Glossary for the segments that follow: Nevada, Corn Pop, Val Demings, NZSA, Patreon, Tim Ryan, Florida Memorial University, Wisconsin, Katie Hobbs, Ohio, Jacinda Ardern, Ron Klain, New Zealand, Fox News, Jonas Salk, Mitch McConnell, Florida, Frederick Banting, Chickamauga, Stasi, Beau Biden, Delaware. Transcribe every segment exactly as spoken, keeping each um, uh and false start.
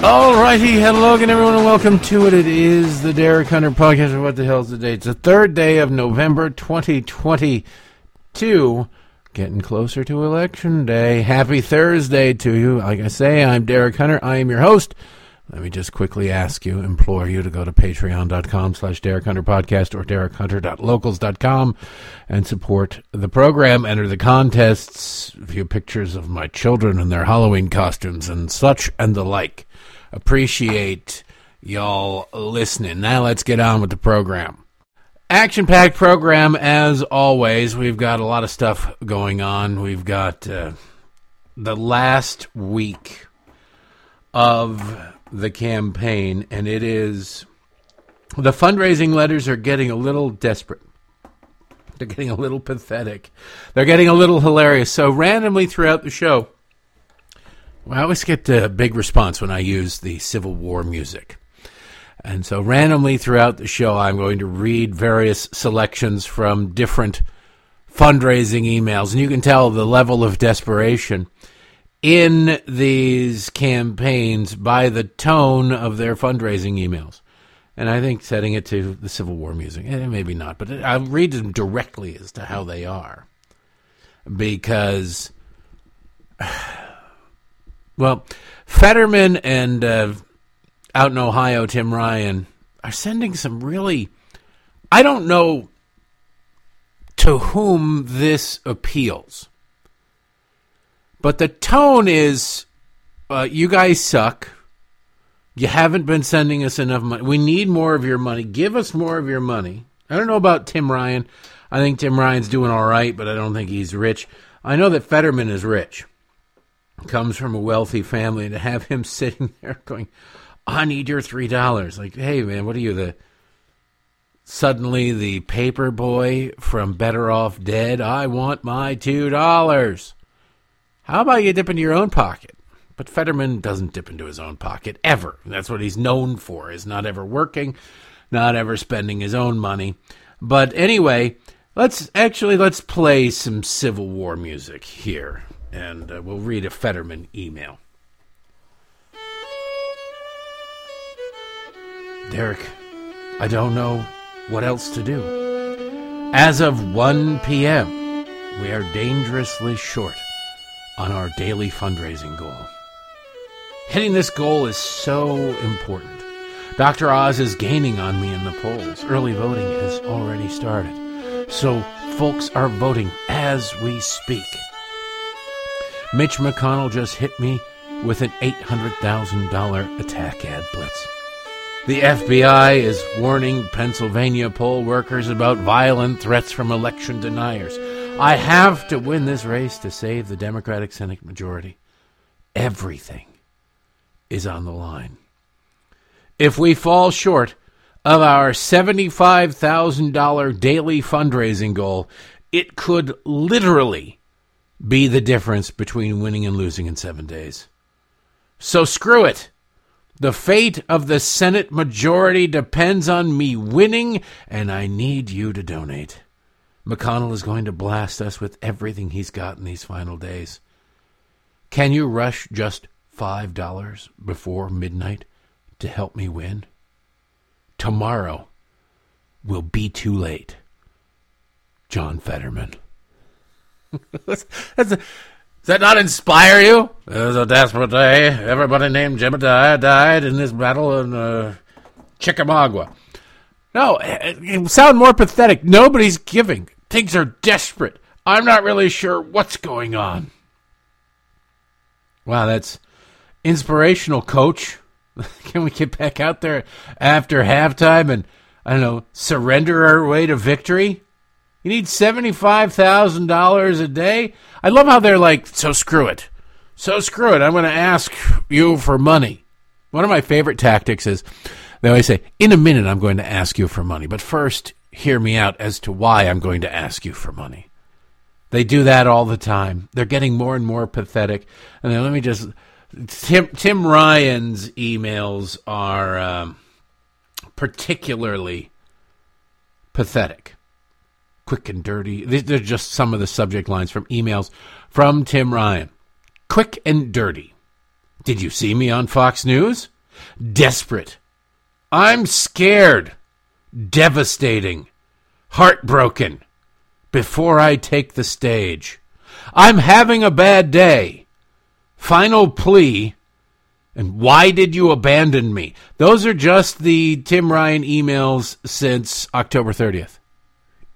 Alrighty, hello again everyone and welcome to it. It is the Derek Hunter podcast, and what the hell's the date? It's the third day of November twenty twenty-two. Getting closer to Election Day. Happy Thursday to you. Like I say, I'm Derek Hunter. I am your host. Let me just quickly ask you, implore you to go to patreon.com slash Derek Hunter podcast or derek hunter dot locals dot com and support the program. Enter the contests, view pictures of my children and their Halloween costumes and such and the like. Appreciate y'all listening. Now let's get on with the program. Action-packed program, as always. We've got a lot of stuff going on. We've got uh, the last week of the campaign, and it is... The fundraising letters are getting a little desperate. They're getting a little pathetic. They're getting a little hilarious. So randomly throughout the show, well, I always get a big response when I use the Civil War music. And so randomly throughout the show, I'm going to read various selections from different fundraising emails. And you can tell the level of desperation in these campaigns by the tone of their fundraising emails. And I think setting it to the Civil War music, and maybe not, but I'll read them directly as to how they are. Because, well, Fetterman and... Uh, out in Ohio, Tim Ryan, are sending some really, I don't know to whom this appeals, but the tone is, uh, you guys suck, you haven't been sending us enough money, we need more of your money, give us more of your money. I don't know about Tim Ryan. I think Tim Ryan's doing all right, but I don't think he's rich. I know that Fetterman is rich, comes from a wealthy family, to have him sitting there going, I need your three dollars. Like, hey, man, what are you, the suddenly the paper boy from Better Off Dead? I want my two dollars. How about you dip into your own pocket? But Fetterman doesn't dip into his own pocket ever. That's what he's known for, is not ever working, not ever spending his own money. But anyway, let's actually let's play some Civil War music here, and uh, we'll read a Fetterman email. Derek, I don't know what else to do. As of one p.m., we are dangerously short on our daily fundraising goal. Hitting this goal is so important. Doctor Oz is gaining on me in the polls. Early voting has already started, so folks are voting as we speak. Mitch McConnell just hit me with an eight hundred thousand dollars attack ad blitz. The F B I is warning Pennsylvania poll workers about violent threats from election deniers. I have to win this race to save the Democratic Senate majority. Everything is on the line. If we fall short of our seventy-five thousand dollars daily fundraising goal, it could literally be the difference between winning and losing in seven days. So screw it. The fate of the Senate majority depends on me winning, and I need you to donate. McConnell is going to blast us with everything he's got in these final days. Can you rush just five dollars before midnight to help me win? Tomorrow will be too late. John Fetterman. that's, that's a... Does that not inspire you? It was a desperate day. Everybody named Jebediah died in this battle in uh, Chickamauga. No, it, it would sound more pathetic. Nobody's giving. Things are desperate. I'm not really sure what's going on. Wow, that's inspirational, coach. Can we get back out there after halftime and, I don't know, surrender our way to victory? You need seventy-five thousand dollars a day? I love how they're like, so screw it. So screw it. I'm going to ask you for money. One of my favorite tactics is they always say, in a minute I'm going to ask you for money. But first, hear me out as to why I'm going to ask you for money. They do that all the time. They're getting more and more pathetic. And then let me just... Tim, Tim Ryan's emails are... Um, particularly pathetic. Quick and dirty. These are just some of the subject lines from emails from Tim Ryan. Quick and dirty. Did you see me on Fox News? Desperate. I'm scared. Devastating. Heartbroken. Before I take the stage. I'm having a bad day. Final plea. And why did you abandon me? Those are just the Tim Ryan emails since October thirtieth.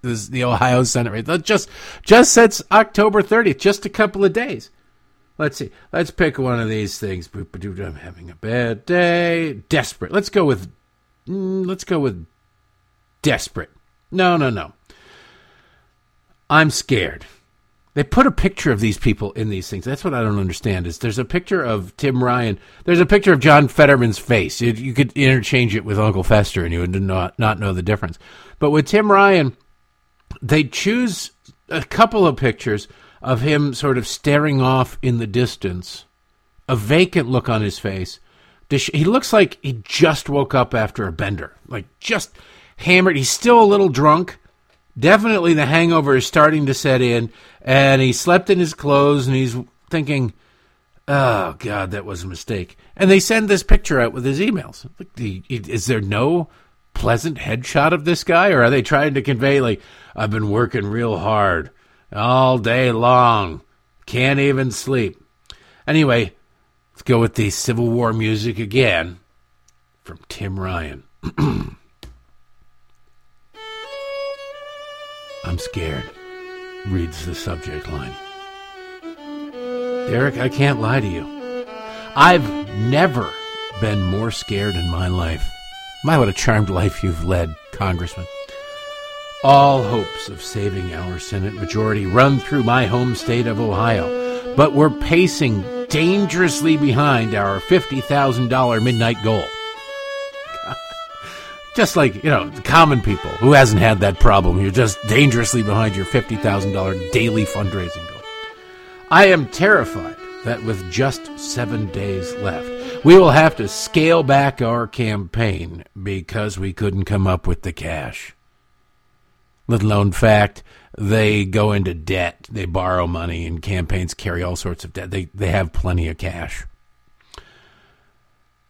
This is the Ohio Senate race. Just, just since October thirtieth, just a couple of days. Let's see. Let's pick one of these things. I'm having a bad day. Desperate. Let's go with, let's go with desperate. No, no, no. I'm scared. They put a picture of these people in these things. That's what I don't understand is there's a picture of Tim Ryan. There's a picture of John Fetterman's face. You, you could interchange it with Uncle Fester and you would not, not know the difference. But with Tim Ryan, they choose a couple of pictures of him sort of staring off in the distance, a vacant look on his face. He looks like he just woke up after a bender, like just hammered. He's still a little drunk. Definitely the hangover is starting to set in, and he slept in his clothes, and he's thinking, oh, God, that was a mistake. And they send this picture out with his emails. Is there no pleasant headshot of this guy, or are they trying to convey, like, I've been working real hard all day long, can't even sleep? Anyway, let's go with the Civil War music again from Tim Ryan. I'm scared, reads the subject line. Derek, I can't lie to you. I've never been more scared in my life. My, what a charmed life you've led, Congressman. All hopes of saving our Senate majority run through my home state of Ohio, but we're pacing dangerously behind our fifty thousand dollars midnight goal. Just like, you know, the common people. Who hasn't had that problem? You're just dangerously behind your fifty thousand dollars daily fundraising goal. I am terrified that with just seven days left, we will have to scale back our campaign because we couldn't come up with the cash. Little known fact, they go into debt. They borrow money, and campaigns carry all sorts of debt. They, they have plenty of cash.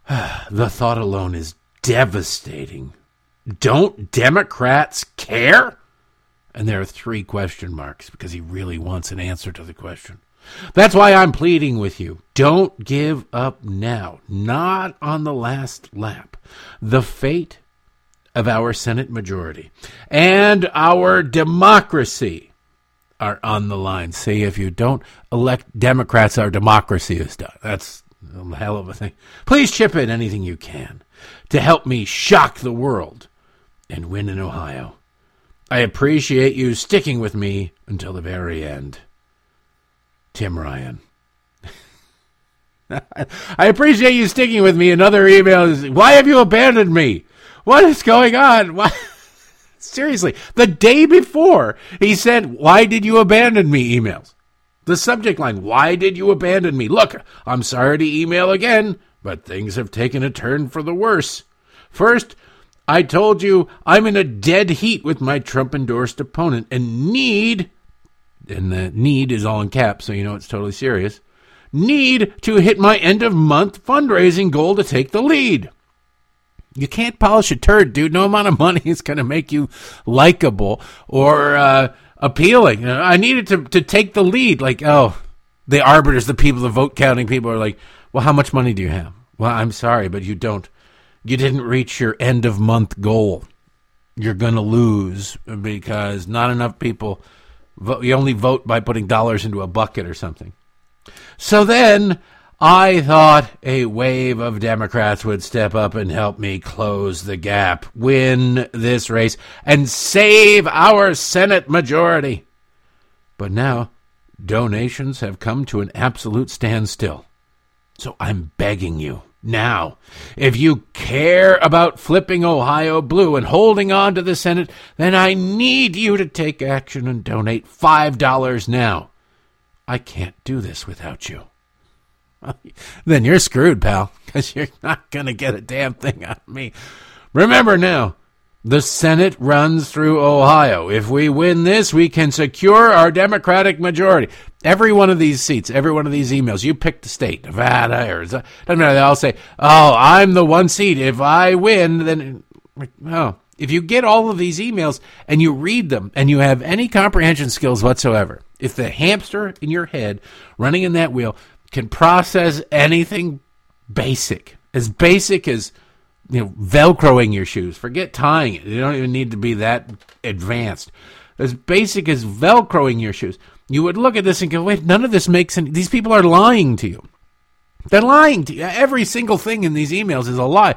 The thought alone is devastating. Don't Democrats care? And there are three question marks because he really wants an answer to the question. That's why I'm pleading with you. Don't give up now. Not on the last lap. The fate of our Senate majority and our democracy are on the line. See, if you don't elect Democrats, our democracy is done. That's a hell of a thing. Please chip in anything you can to help me shock the world and win in Ohio. I appreciate you sticking with me until the very end. Tim Ryan. I appreciate you sticking with me. Another email is, why have you abandoned me? What is going on? Why? Seriously, the day before, he said, why did you abandon me emails? The subject line, why did you abandon me? Look, I'm sorry to email again, but things have taken a turn for the worse. First, I told you I'm in a dead heat with my Trump-endorsed opponent and need, and the need is all in caps, so you know it's totally serious, need to hit my end-of-month fundraising goal to take the lead. You can't polish a turd, dude. No amount of money is going to make you likable or uh, appealing. I needed to, to take the lead. Like, oh, the arbiters, the people, the vote-counting people are like, well, how much money do you have? Well, I'm sorry, but you don't. You didn't reach your end-of-month goal. You're going to lose because not enough people vote. You only vote by putting dollars into a bucket or something. So then I thought a wave of Democrats would step up and help me close the gap, win this race, and save our Senate majority. But now donations have come to an absolute standstill. So I'm begging you now, if you care about flipping Ohio blue and holding on to the Senate, then I need you to take action and donate five dollars now. I can't do this without you. Then you're screwed, pal, because you're not going to get a damn thing out of me. Remember now, the Senate runs through Ohio. If we win this, we can secure our Democratic majority. Every one of these seats, every one of these emails, you pick the state, Nevada, Arizona, doesn't matter, they all say, oh, I'm the one seat. If I win, then, oh. If you get all of these emails and you read them and you have any comprehension skills whatsoever, if the hamster in your head running in that wheel can process anything basic, as basic as, you know, Velcroing your shoes, forget tying it. You don't even need to be that advanced. As basic as Velcroing your shoes, you would look at this and go, wait, none of this makes any, these people are lying to you. They're lying to you. Every single thing in these emails is a lie.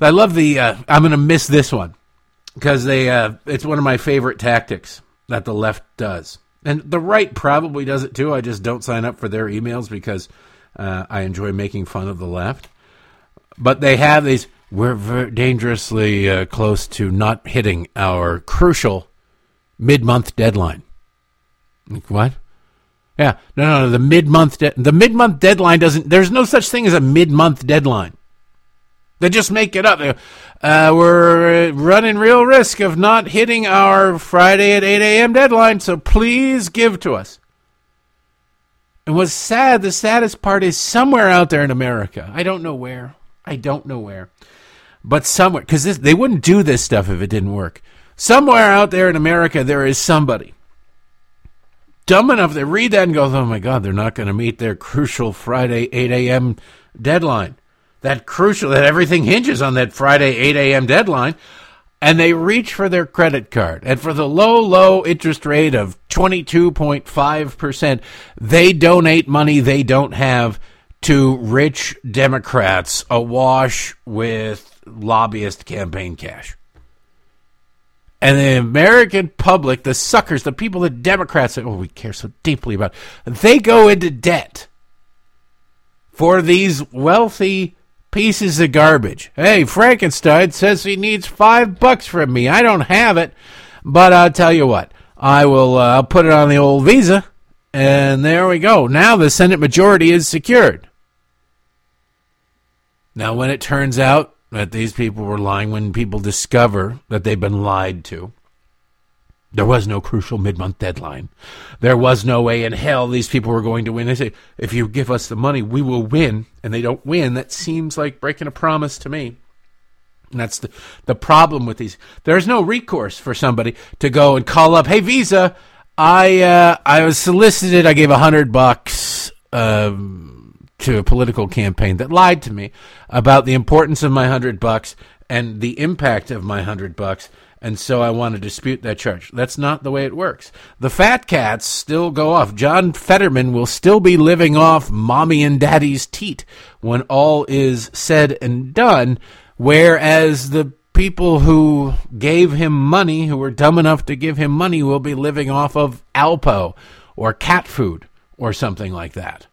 I love the, uh, I'm going to miss this one because they. Uh, it's one of my favorite tactics that the left does. And the right probably does it too. I just don't sign up for their emails because uh, I enjoy making fun of the left. But they have these, we're very dangerously uh, close to not hitting our crucial mid-month deadline. Like, what? Yeah, no, no, no, the mid-month, de- the mid-month deadline doesn't, there's no such thing as a mid-month deadline. They just make it up. Uh, we're running real risk of not hitting our Friday at eight a.m. deadline, so please give to us. And what's sad, the saddest part is somewhere out there in America, I don't know where, I don't know where, but somewhere, because this, they wouldn't do this stuff if it didn't work. Somewhere out there in America, there is somebody dumb enough to read that and go, oh my God, they're not going to meet their crucial Friday eight a.m. deadline. That crucial, that everything hinges on that Friday eight a.m. deadline, and they reach for their credit card. And for the low, low interest rate of twenty-two point five percent, they donate money they don't have to rich Democrats awash with lobbyist campaign cash. And the American public, the suckers, the people that Democrats, oh, we care so deeply about, they go into debt for these wealthy pieces of garbage. Hey, Frankenstein says he needs five bucks from me. I don't have it, but I'll tell you what. I will. Uh, I'll put it on the old Visa, and there we go. Now the Senate majority is secured. Now, when it turns out that these people were lying, when people discover that they've been lied to, there was no crucial mid-month deadline. There was no way in hell these people were going to win. They say, if you give us the money, we will win. And they don't win. That seems like breaking a promise to me. And that's the, the problem with these. There's no recourse for somebody to go and call up, hey, Visa, I uh, I was solicited. I gave one hundred bucks um, to a political campaign that lied to me about the importance of my one hundred bucks and the impact of my one hundred bucks. And so I want to dispute that charge. That's not the way it works. The fat cats still go off. John Fetterman will still be living off mommy and daddy's teat when all is said and done, whereas the people who gave him money, who were dumb enough to give him money, will be living off of Alpo or cat food or something like that.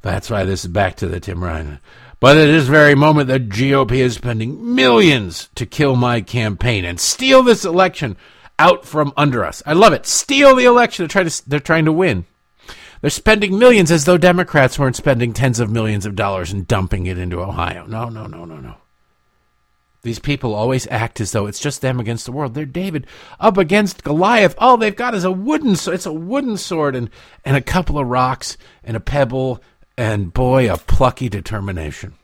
That's why this is back to the Tim Ryan. But at this very moment, the G O P is spending millions to kill my campaign and steal this election out from under us. I love it. Steal the election. They're trying to, they're trying to win. They're spending millions as though Democrats weren't spending tens of millions of dollars and dumping it into Ohio. No, no, no, no, no. These people always act as though it's just them against the world. They're David up against Goliath. All they've got is a wooden sword. It's a wooden sword and, and a couple of rocks and a pebble. And boy, a plucky determination.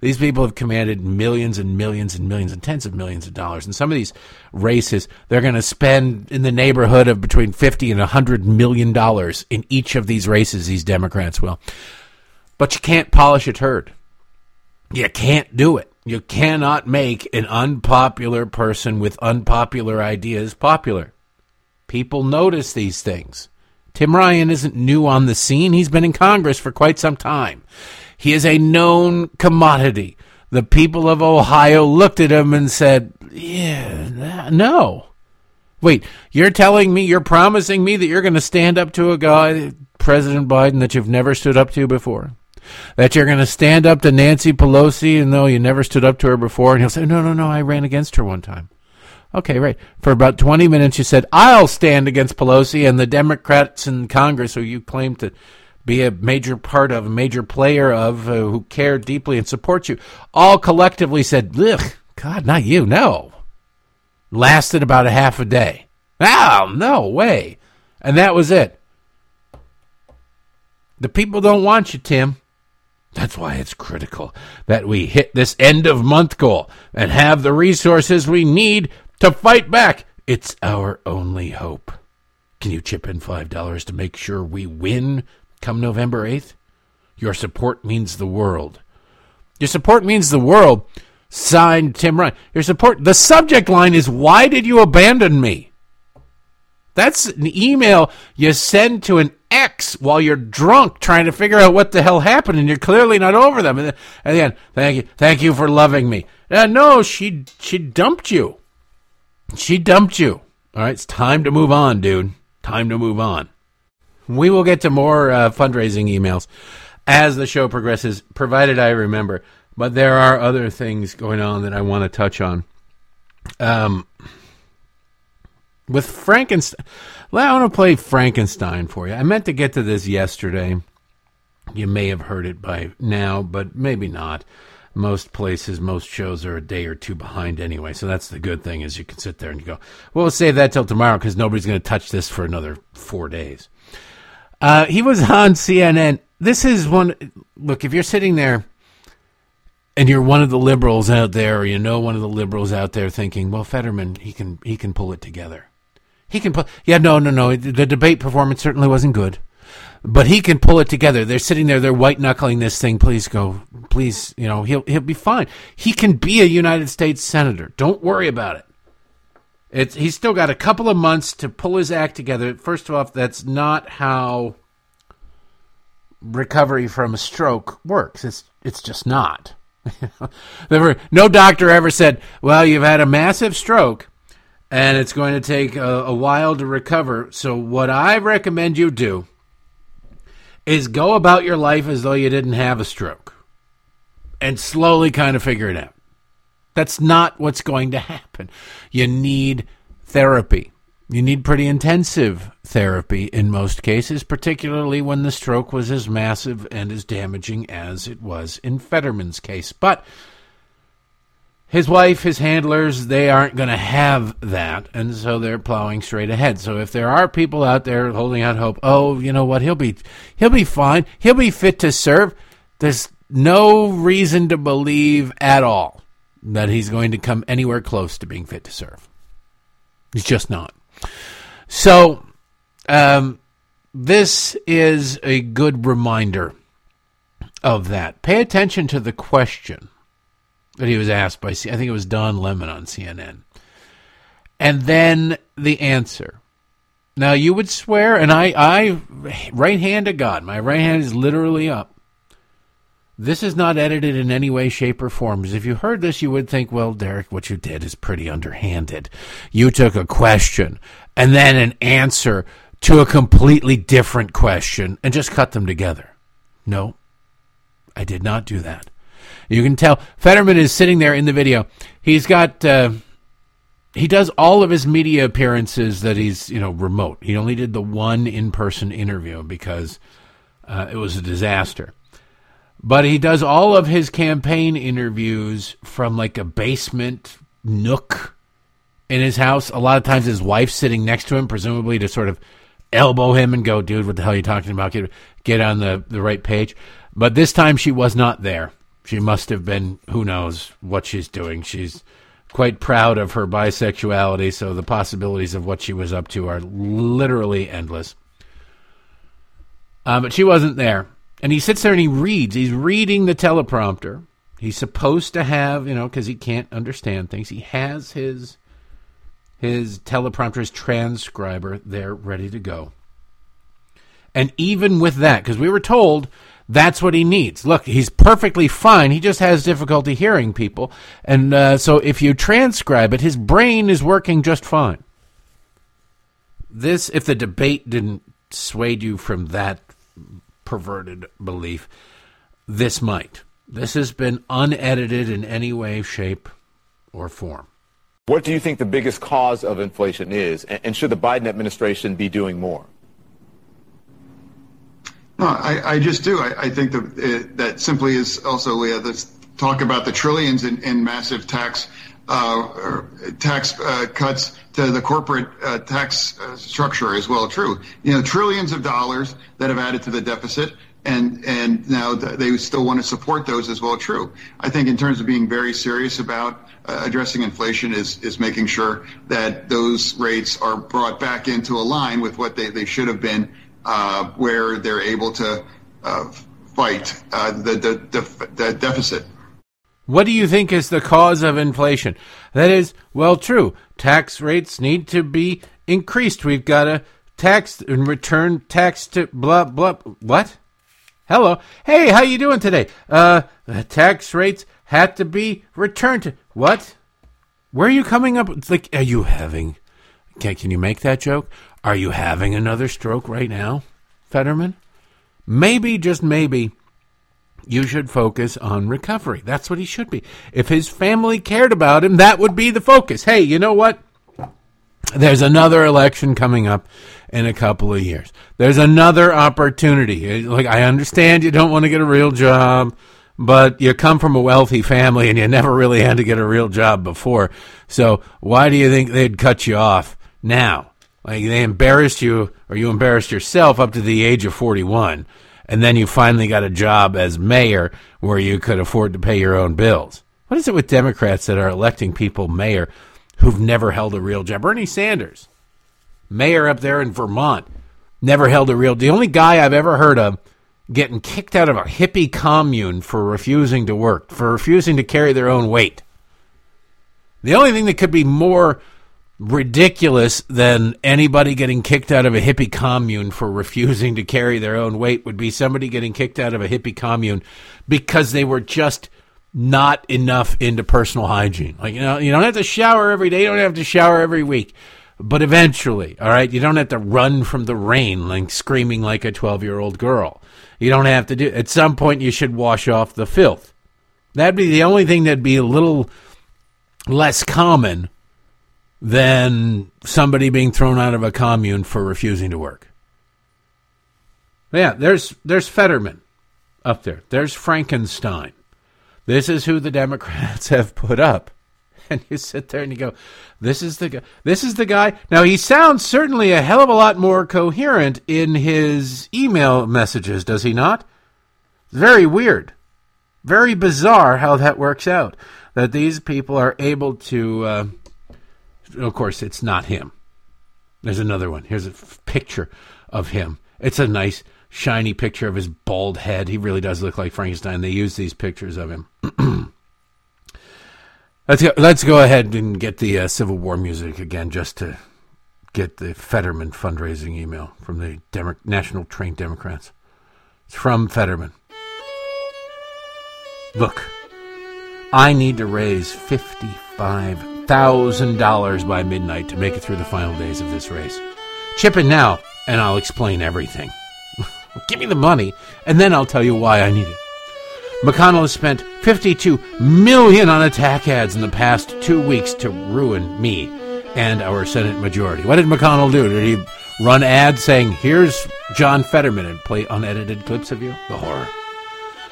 These people have commanded millions and millions and millions and tens of millions of dollars. And some of these races, they're going to spend in the neighborhood of between fifty and one hundred million dollars in each of these races, these Democrats will. But you can't polish a turd. You can't do it. You cannot make an unpopular person with unpopular ideas popular. People notice these things. Tim Ryan isn't new on the scene. He's been in Congress for quite some time. He is a known commodity. The people of Ohio looked at him and said, yeah, no. Wait, you're telling me, you're promising me that you're going to stand up to a guy, President Biden, that you've never stood up to before? That you're going to stand up to Nancy Pelosi, and though you never stood up to her before, and he'll say, no, no, no, I ran against her one time. Okay, right. For about twenty minutes, you said, I'll stand against Pelosi and the Democrats in Congress who you claim to be a major part of, a major player of, uh, who care deeply and support you, all collectively said, ugh, God, not you, no. Lasted about a half a day. Oh, no way. And that was it. The people don't want you, Tim. That's why it's critical that we hit this end-of-month goal and have the resources we need to fight back. It's our only hope. Can you chip in five dollars to make sure we win come November eighth? Your support means the world. Your support means the world. Signed, Tim Ryan. Your support. The subject line is, why did you abandon me? That's an email you send to an ex while you're drunk trying to figure out what the hell happened, and you're clearly not over them. And again, thank you, thank you for loving me. Uh, no, she she dumped you. She dumped you. All right, it's time to move on, dude. Time to move on. We will get to more uh, fundraising emails as the show progresses, provided I remember. But there are other things going on that I want to touch on. Um, with Frankenstein, well, I want to play Frankenstein for you. I meant to get to this yesterday. You may have heard it by now, but maybe not. Most places, most shows are a day or two behind anyway. So that's the good thing, is you can sit there and you go, well, we'll save that till tomorrow because nobody's going to touch this for another four days. Uh, he was on C N N. This is one. Look, if you're sitting there, and you're one of the liberals out there, or you know one of the liberals out there thinking, well, Fetterman, he can he can pull it together. He can pull, yeah, no, no, no, the debate performance certainly wasn't good, but he can pull it together. They're sitting there, they're white-knuckling this thing. Please go, please, you know, he'll he'll be fine. He can be a United States senator. Don't worry about it. It's, he's still got a couple of months to pull his act together. First off, that's not how recovery from a stroke works. It's it's just not. There were, no doctor ever said, well, you've had a massive stroke and it's going to take a, a while to recover. So what I recommend you do is go about your life as though you didn't have a stroke and slowly kind of figure it out. That's not what's going to happen. You need therapy. You need pretty intensive therapy in most cases, particularly when the stroke was as massive and as damaging as it was in Fetterman's case. But his wife, his handlers, they aren't going to have that, and so they're plowing straight ahead. So if there are people out there holding out hope, oh, you know what, he'll be, he'll be fine, he'll be fit to serve, there's no reason to believe at all that he's going to come anywhere close to being fit to serve. He's just not. So um, this is a good reminder of that. Pay attention to the question that he was asked by, I think it was Don Lemon on C N N, and then the answer. Now, you would swear, and I, I right hand to God, my right hand is literally up. This is not edited in any way, shape, or form. Because if you heard this, you would think, well, Derek, what you did is pretty underhanded. You took a question and then an answer to a completely different question and just cut them together. No, I did not do that. You can tell Fetterman is sitting there in the video. He's got, uh, he does all of his media appearances that he's, you know, remote. He only did the one in-person interview because uh, it was a disaster. But he does all of his campaign interviews from like a basement nook in his house. A lot of times his wife's sitting next to him, presumably to sort of elbow him and go, dude, what the hell are you talking about? Get on the, the right page. But this time she was not there. She must have been, who knows what she's doing. She's quite proud of her bisexuality, so the possibilities of what she was up to are literally endless. Uh, but she wasn't there. And he sits there and he reads. He's reading the teleprompter. He's supposed to have, you know, because he can't understand things. He has his his teleprompter, his transcriber there ready to go. And even with that, because we were told that's what he needs. Look, he's perfectly fine. He just has difficulty hearing people. And uh, so if you transcribe it, his brain is working just fine. This, if the debate didn't swayed you from that perverted belief, this might. This has been unedited in any way, shape, or form. What do you think the biggest cause of inflation is, and should the Biden administration be doing more? No, I, I just do. I, I think that uh, that simply is also, Leah, let's talk about the trillions in, in massive tax uh, tax uh, cuts to the corporate uh, tax uh, structure as well. True, you know, trillions of dollars that have added to the deficit. And and now th- they still want to support those as well. True. I think in terms of being very serious about uh, addressing inflation is is making sure that those rates are brought back into a line with what they, they should have been, uh, where they're able to uh, fight uh, the, the, the, the deficit. What do you think is the cause of inflation? That is, well, true. Tax rates need to be increased. We've got to tax and return tax to blah, blah, what? Hello. Hey, how you doing today? Uh, tax rates had to be returned to... What? Where are you coming up? It's like, are you having... Can, can you make that joke? Are you having another stroke right now, Fetterman? Maybe, just maybe, you should focus on recovery. That's what he should be. If his family cared about him, that would be the focus. Hey, you know what? There's another election coming up in a couple of years. There's another opportunity. Like, I understand you don't want to get a real job, but you come from a wealthy family and you never really had to get a real job before. So why do you think they'd cut you off now? Like, they embarrassed you, or you embarrassed yourself up to the age of forty-one, and then you finally got a job as mayor where you could afford to pay your own bills. What is it with Democrats that are electing people mayor who've never held a real job? Bernie Sanders, mayor up there in Vermont, never held a real job. The only guy I've ever heard of getting kicked out of a hippie commune for refusing to work, for refusing to carry their own weight. The only thing that could be more ridiculous than anybody getting kicked out of a hippie commune for refusing to carry their own weight would be somebody getting kicked out of a hippie commune because they were just not enough into personal hygiene. Like, you know, you don't have to shower every day. You don't have to shower every week. But eventually, all right, you don't have to run from the rain like screaming like a twelve-year-old girl. You don't have to do it. At some point, you should wash off the filth. That'd be the only thing that'd be a little less common than somebody being thrown out of a commune for refusing to work. Yeah, there's there's Fetterman up there. There's Frankenstein. This is who the Democrats have put up. And you sit there and you go, this is the guy. This is the guy. Now, he sounds certainly a hell of a lot more coherent in his email messages, does he not? Very weird. Very bizarre how that works out, that these people are able to, uh, of course, it's not him. There's another one. Here's a f- picture of him. It's a nice shiny picture of his bald head. He really does look like Frankenstein. They use these pictures of him. let's go, let's go ahead and get the uh, Civil War music again, just to get the Fetterman fundraising email from the Demo- National Trained Democrats. It's from Fetterman. Look, I need to raise fifty-five thousand dollars by midnight to make it through the final days of this race. Chip in now, and I'll explain everything. Give me the money, and then I'll tell you why I need it. McConnell has spent fifty-two million dollars on attack ads in the past two weeks to ruin me and our Senate majority. What did McConnell do? Did he run ads saying, here's John Fetterman, and play unedited clips of you? The horror.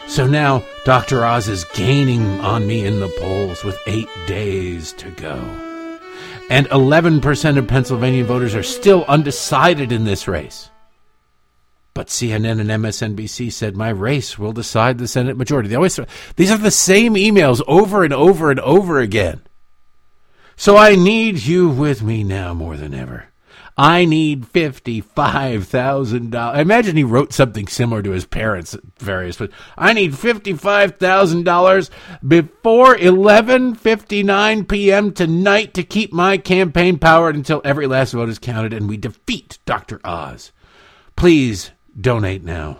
So now Doctor Oz is gaining on me in the polls with eight days to go. And eleven percent of Pennsylvania voters are still undecided in this race. But C N N and M S N B C said my race will decide the Senate majority. They always these are the same emails over and over and over again. So I need you with me now more than ever. I need fifty-five thousand dollars. I imagine he wrote something similar to his parents at various places. I need fifty-five thousand dollars before eleven fifty-nine p.m. tonight to keep my campaign powered until every last vote is counted and we defeat Doctor Oz. Please donate now.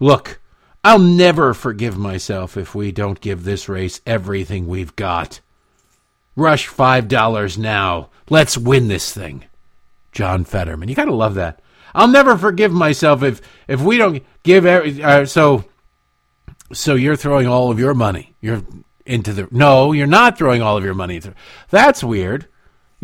Look, I'll never forgive myself if we don't give this race everything we've got. Rush five dollars now. Let's win this thing. John Fetterman. You got to love that. I'll never forgive myself if, if we don't give every, uh, so so you're throwing all of your money. You're into the No, you're not throwing all of your money. That's weird.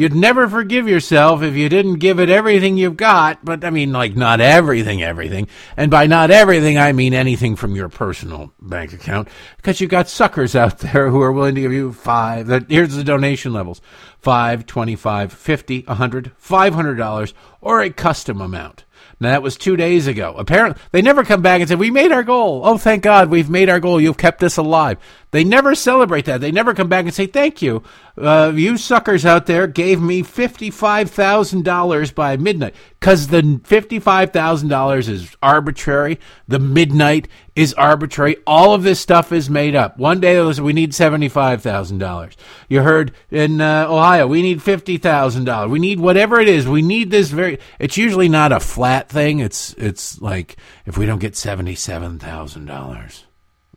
You'd never forgive yourself if you didn't give it everything you've got, but I mean, like, not everything, everything. And by not everything, I mean anything from your personal bank account, because you've got suckers out there who are willing to give you five. Here's the donation levels: five, twenty-five, fifty, a hundred, five hundred dollars, or a custom amount. Now, that was two days ago. Apparently, they never come back and say, we made our goal. Oh, thank God, we've made our goal. You've kept us alive. They never celebrate that. They never come back and say, thank you. Uh, you suckers out there gave me fifty-five thousand dollars by midnight. Because the fifty-five thousand dollars is arbitrary. The midnight is arbitrary. All of this stuff is made up. One day, it was, we need seventy-five thousand dollars. You heard in uh, Ohio, we need fifty thousand dollars. We need whatever it is. We need this very, it's usually not a flat thing. It's it's like, if we don't get seventy-seven thousand dollars,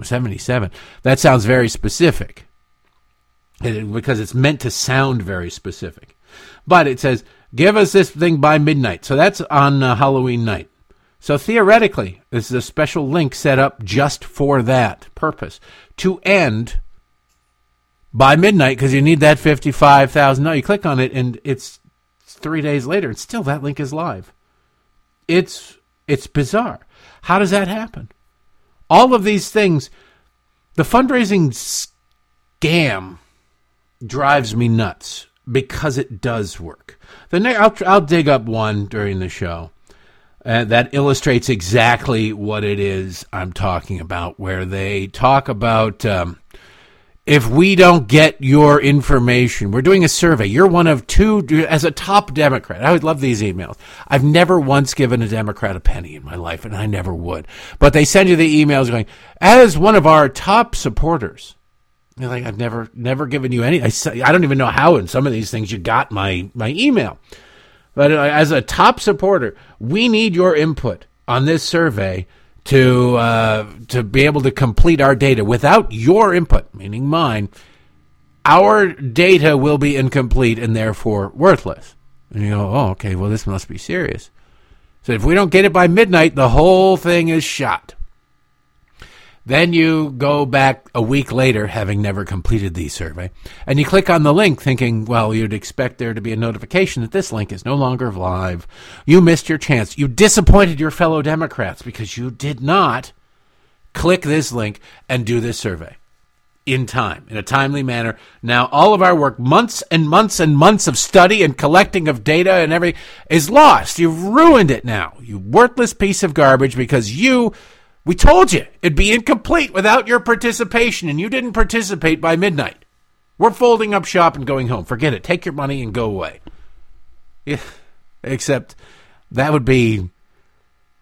seventy-seven, that sounds very specific, it, because it's meant to sound very specific. But it says, give us this thing by midnight. So that's on uh, Halloween night. So theoretically, this is a special link set up just for that purpose, to end by midnight, because you need that fifty-five thousand dollars. No, you click on it, and it's three days later, and still that link is live. It's it's bizarre. How does that happen? All of these things, the fundraising scam drives me nuts because it does work. The next, I'll, I'll dig up one during the show uh, that illustrates exactly what it is I'm talking about, where they talk about um, if we don't get your information, we're doing a survey. You're one of two, as a top Democrat. I would love these emails. I've never once given a Democrat a penny in my life, and I never would. But they send you the emails going, as one of our top supporters. You're like, I've never never given you any. I, I don't even know how in some of these things you got my, my email. But as a top supporter, we need your input on this survey to uh, to be able to complete our data. Without your input, meaning mine, our data will be incomplete and therefore worthless. And you go, oh, okay, well, this must be serious. So if we don't get it by midnight, the whole thing is shot. Then you go back a week later, having never completed the survey, and you click on the link thinking, well, you'd expect there to be a notification that this link is no longer live. You missed your chance. You disappointed your fellow Democrats because you did not click this link and do this survey in time, in a timely manner. Now, all of our work, months and months and months of study and collecting of data and everything, is lost. You've ruined it now, you worthless piece of garbage, because you... we told you it'd be incomplete without your participation, and you didn't participate by midnight. We're folding up shop and going home. Forget it. Take your money and go away. Yeah, except that would be,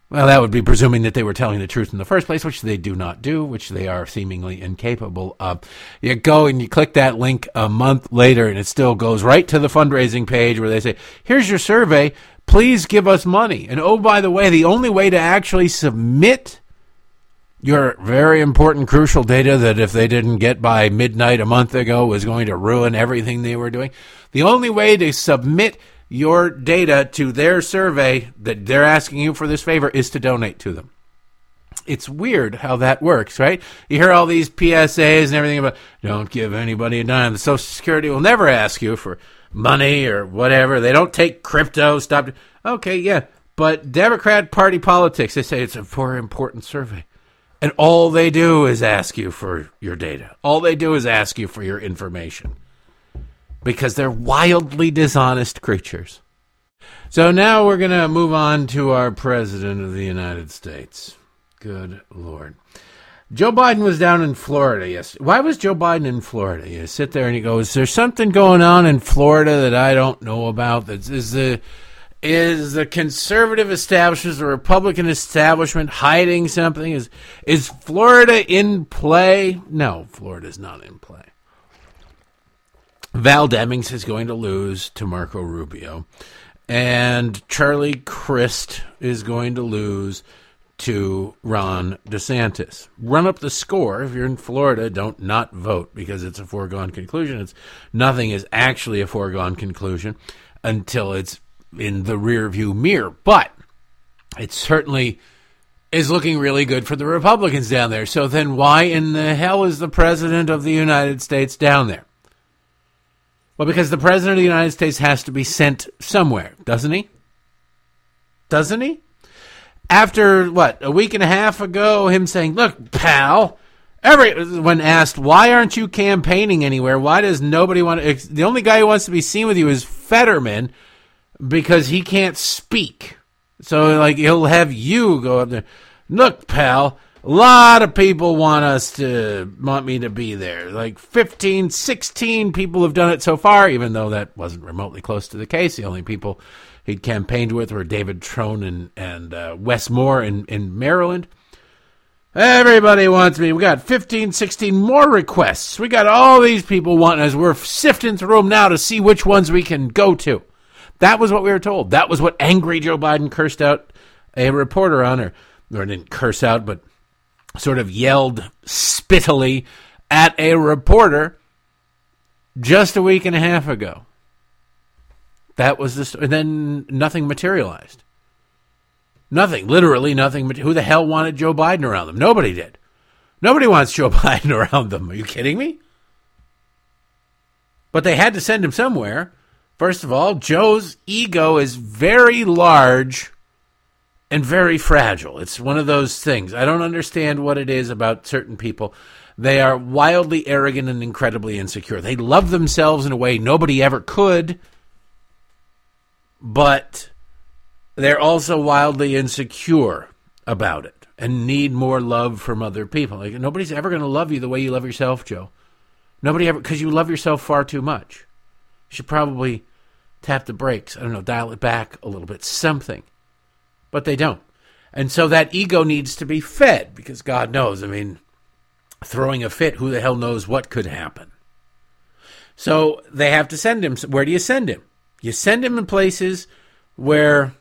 well, that would be presuming that they were telling the truth in the first place, which they do not do, which they are seemingly incapable of. You go and you click that link a month later, and it still goes right to the fundraising page where they say, here's your survey. Please give us money. And oh, by the way, the only way to actually submit your very important, crucial data that if they didn't get by midnight a month ago was going to ruin everything they were doing. The only way to submit your data to their survey that they're asking you for this favor is to donate to them. It's weird how that works, right? You hear all these P S As and everything about, don't give anybody a dime. The Social Security will never ask you for money or whatever. They don't take crypto. Stop. Okay, yeah. But Democrat Party politics, they say it's a very important survey. And all they do is ask you for your data. All they do is ask you for your information, because they're wildly dishonest creatures. So now we're going to move on to our president of the United States. Good Lord. Joe Biden was down in Florida yesterday. Why was Joe Biden in Florida? You sit there and you go, is there something going on in Florida that I don't know about? That's, is the... Is the conservative establishment, the Republican establishment, hiding something? Is is Florida in play? No, Florida's not in play. Val Demings is going to lose to Marco Rubio. And Charlie Crist is going to lose to Ron DeSantis. Run up the score. If you're in Florida, don't not vote, because it's a foregone conclusion. It's nothing is actually a foregone conclusion until it's in the rearview mirror, but it certainly is looking really good for the Republicans down there. So then why in the hell is the president of the United States down there? Well, because the president of the United States has to be sent somewhere, doesn't he? Doesn't he? After, what, a week and a half ago, him saying, look, pal, every when asked, why aren't you campaigning anywhere? Why does nobody want to? The only guy who wants to be seen with you is Fetterman because he can't speak. So, like, he'll have you go up there. Look, pal, a lot of people want us to, want me to be there. Like fifteen, sixteen people have done it so far, even though that wasn't remotely close to the case. The only people he'd campaigned with were David Trone and, and uh, Wes Moore in, in Maryland. Everybody wants me. We got fifteen, sixteen more requests. We got all these people wanting us. We're sifting through them now to see which ones we can go to. That was what we were told. That was what angry Joe Biden cursed out a reporter on, or, or didn't curse out, but sort of yelled spittily at a reporter just a week and a half ago. That was the story. Then nothing materialized. Nothing, literally nothing. Who the hell wanted Joe Biden around them? Nobody did. Nobody wants Joe Biden around them. Are you kidding me? But they had to send him somewhere. First of all, Joe's ego is very large and very fragile. It's one of those things. I don't understand what it is about certain people. They are wildly arrogant and incredibly insecure. They love themselves in a way nobody ever could. But they're also wildly insecure about it and need more love from other people. Like, nobody's ever going to love you the way you love yourself, Joe. Nobody ever, because you love yourself far too much. You should probably tap the brakes. I don't know, dial it back a little bit, something. But they don't. And so that ego needs to be fed because God knows, I mean, throwing a fit, who the hell knows what could happen. So they have to send him. Where do you send him? You send him in places where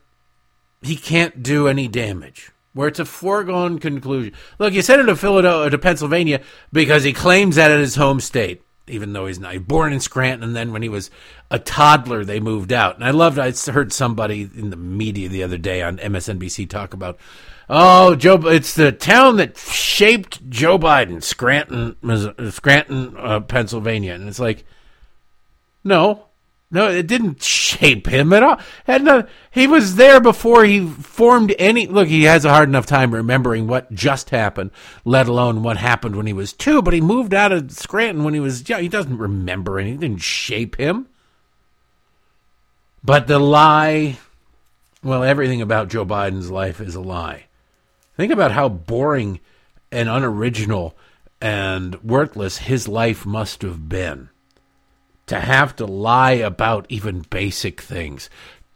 he can't do any damage, where it's a foregone conclusion. Look, you send him to Philadelphia, to Pennsylvania, because he claims that at his home state, even though he's not. He was born in Scranton, and then when he was a toddler, they moved out. And I loved, I heard somebody in the media the other day on M S N B C talk about, oh, Joe, it's the town that shaped Joe Biden, Scranton, Scranton, uh, Pennsylvania. And it's like, no. No, it didn't shape him at all. Had no, he was there before he formed any... Look, he has a hard enough time remembering what just happened, let alone what happened when he was two, but he moved out of Scranton when he was young. He doesn't remember anything. It didn't shape him. But the lie... Well, everything about Joe Biden's life is a lie. Think about how boring and unoriginal and worthless his life must have been. To have to lie about even basic things,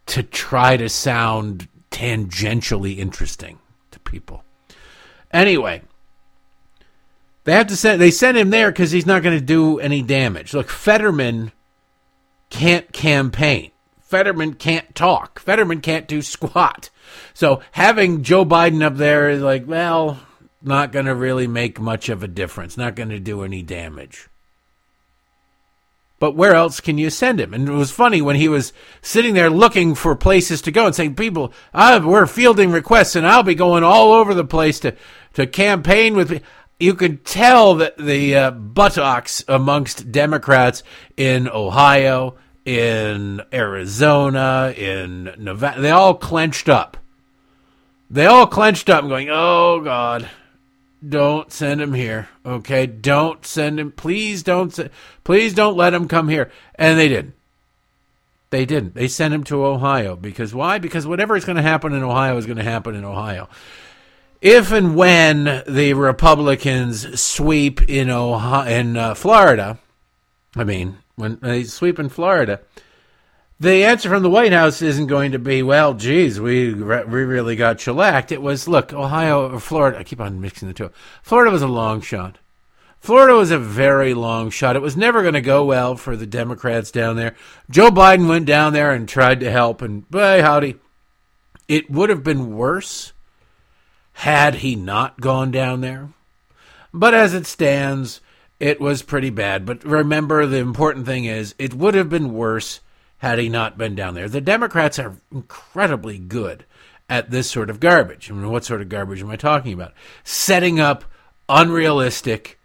to try to sound tangentially interesting to people. Anyway, they have to send, they sent him there because he's not going to do any damage. Look, Fetterman can't campaign. Fetterman can't talk. Fetterman can't do squat. So having Joe Biden up there is like, well, not going to really make much of a difference. Not going to do any damage. But where else can you send him? And it was funny when he was sitting there looking for places to go and saying, people, I, we're fielding requests and I'll be going all over the place to, to campaign with people. You could tell that the uh, buttocks amongst Democrats in Ohio, in Arizona, in Nevada, they all clenched up. They all clenched up and going, oh, God. Don't send him here, okay? Don't send him. Please don't se- Please don't let him come here. And they didn't. They didn't. They sent him to Ohio. Because why? Because whatever is going to happen in Ohio is going to happen in Ohio. If and when the Republicans sweep in Ohio, in uh, Florida, I mean, when they sweep in Florida, the answer from the White House isn't going to be, well, geez, we re- we really got shellacked. It was, look, Ohio or Florida. I keep on mixing the two. Florida was a long shot. Florida was a very long shot. It was never going to go well for the Democrats down there. Joe Biden went down there and tried to help, and, boy, howdy. It would have been worse had he not gone down there. But as it stands, it was pretty bad. But remember, the important thing is it would have been worse had he not been down there. The Democrats are incredibly good at this sort of garbage. I mean, what sort of garbage am I talking about? Setting up unrealistic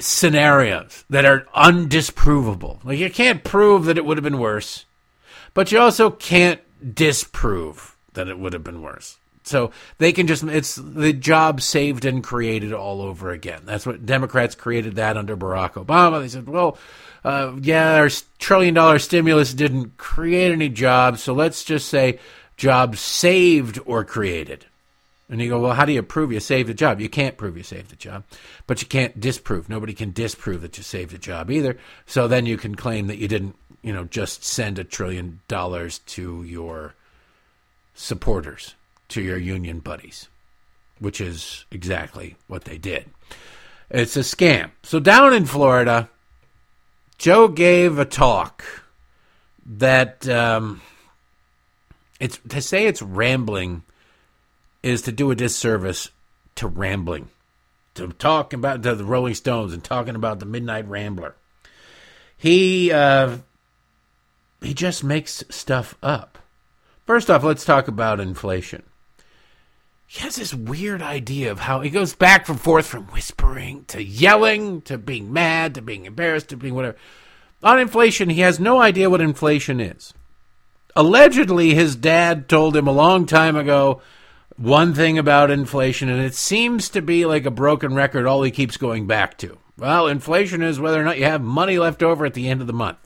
scenarios that are undisprovable. Like, you can't prove that it would have been worse, but you also can't disprove that it would have been worse. So they can just, it's the job saved and created all over again. That's what Democrats created that under Barack Obama. They said, well, uh, yeah, our trillion dollar stimulus didn't create any jobs. So let's just say jobs saved or created. And you go, well, how do you prove you saved a job? You can't prove you saved a job, but you can't disprove. Nobody can disprove that you saved a job either. So then you can claim that you didn't, you know, just send a trillion dollars to your supporters, to your union buddies, which is exactly what they did. It's a scam. So down in Florida, Joe gave a talk that um, it's to say it's rambling is to do a disservice to rambling, to talk about the Rolling Stones and talking about the Midnight Rambler. He uh, he just makes stuff up. First off, let's talk about inflation. He has this weird idea of how he goes back and forth from whispering to yelling to being mad to being embarrassed to being whatever. On inflation, he has no idea what inflation is. Allegedly, his dad told him a long time ago one thing about inflation, and it seems to be like a broken record, all he keeps going back to. Well, inflation is whether or not you have money left over at the end of the month.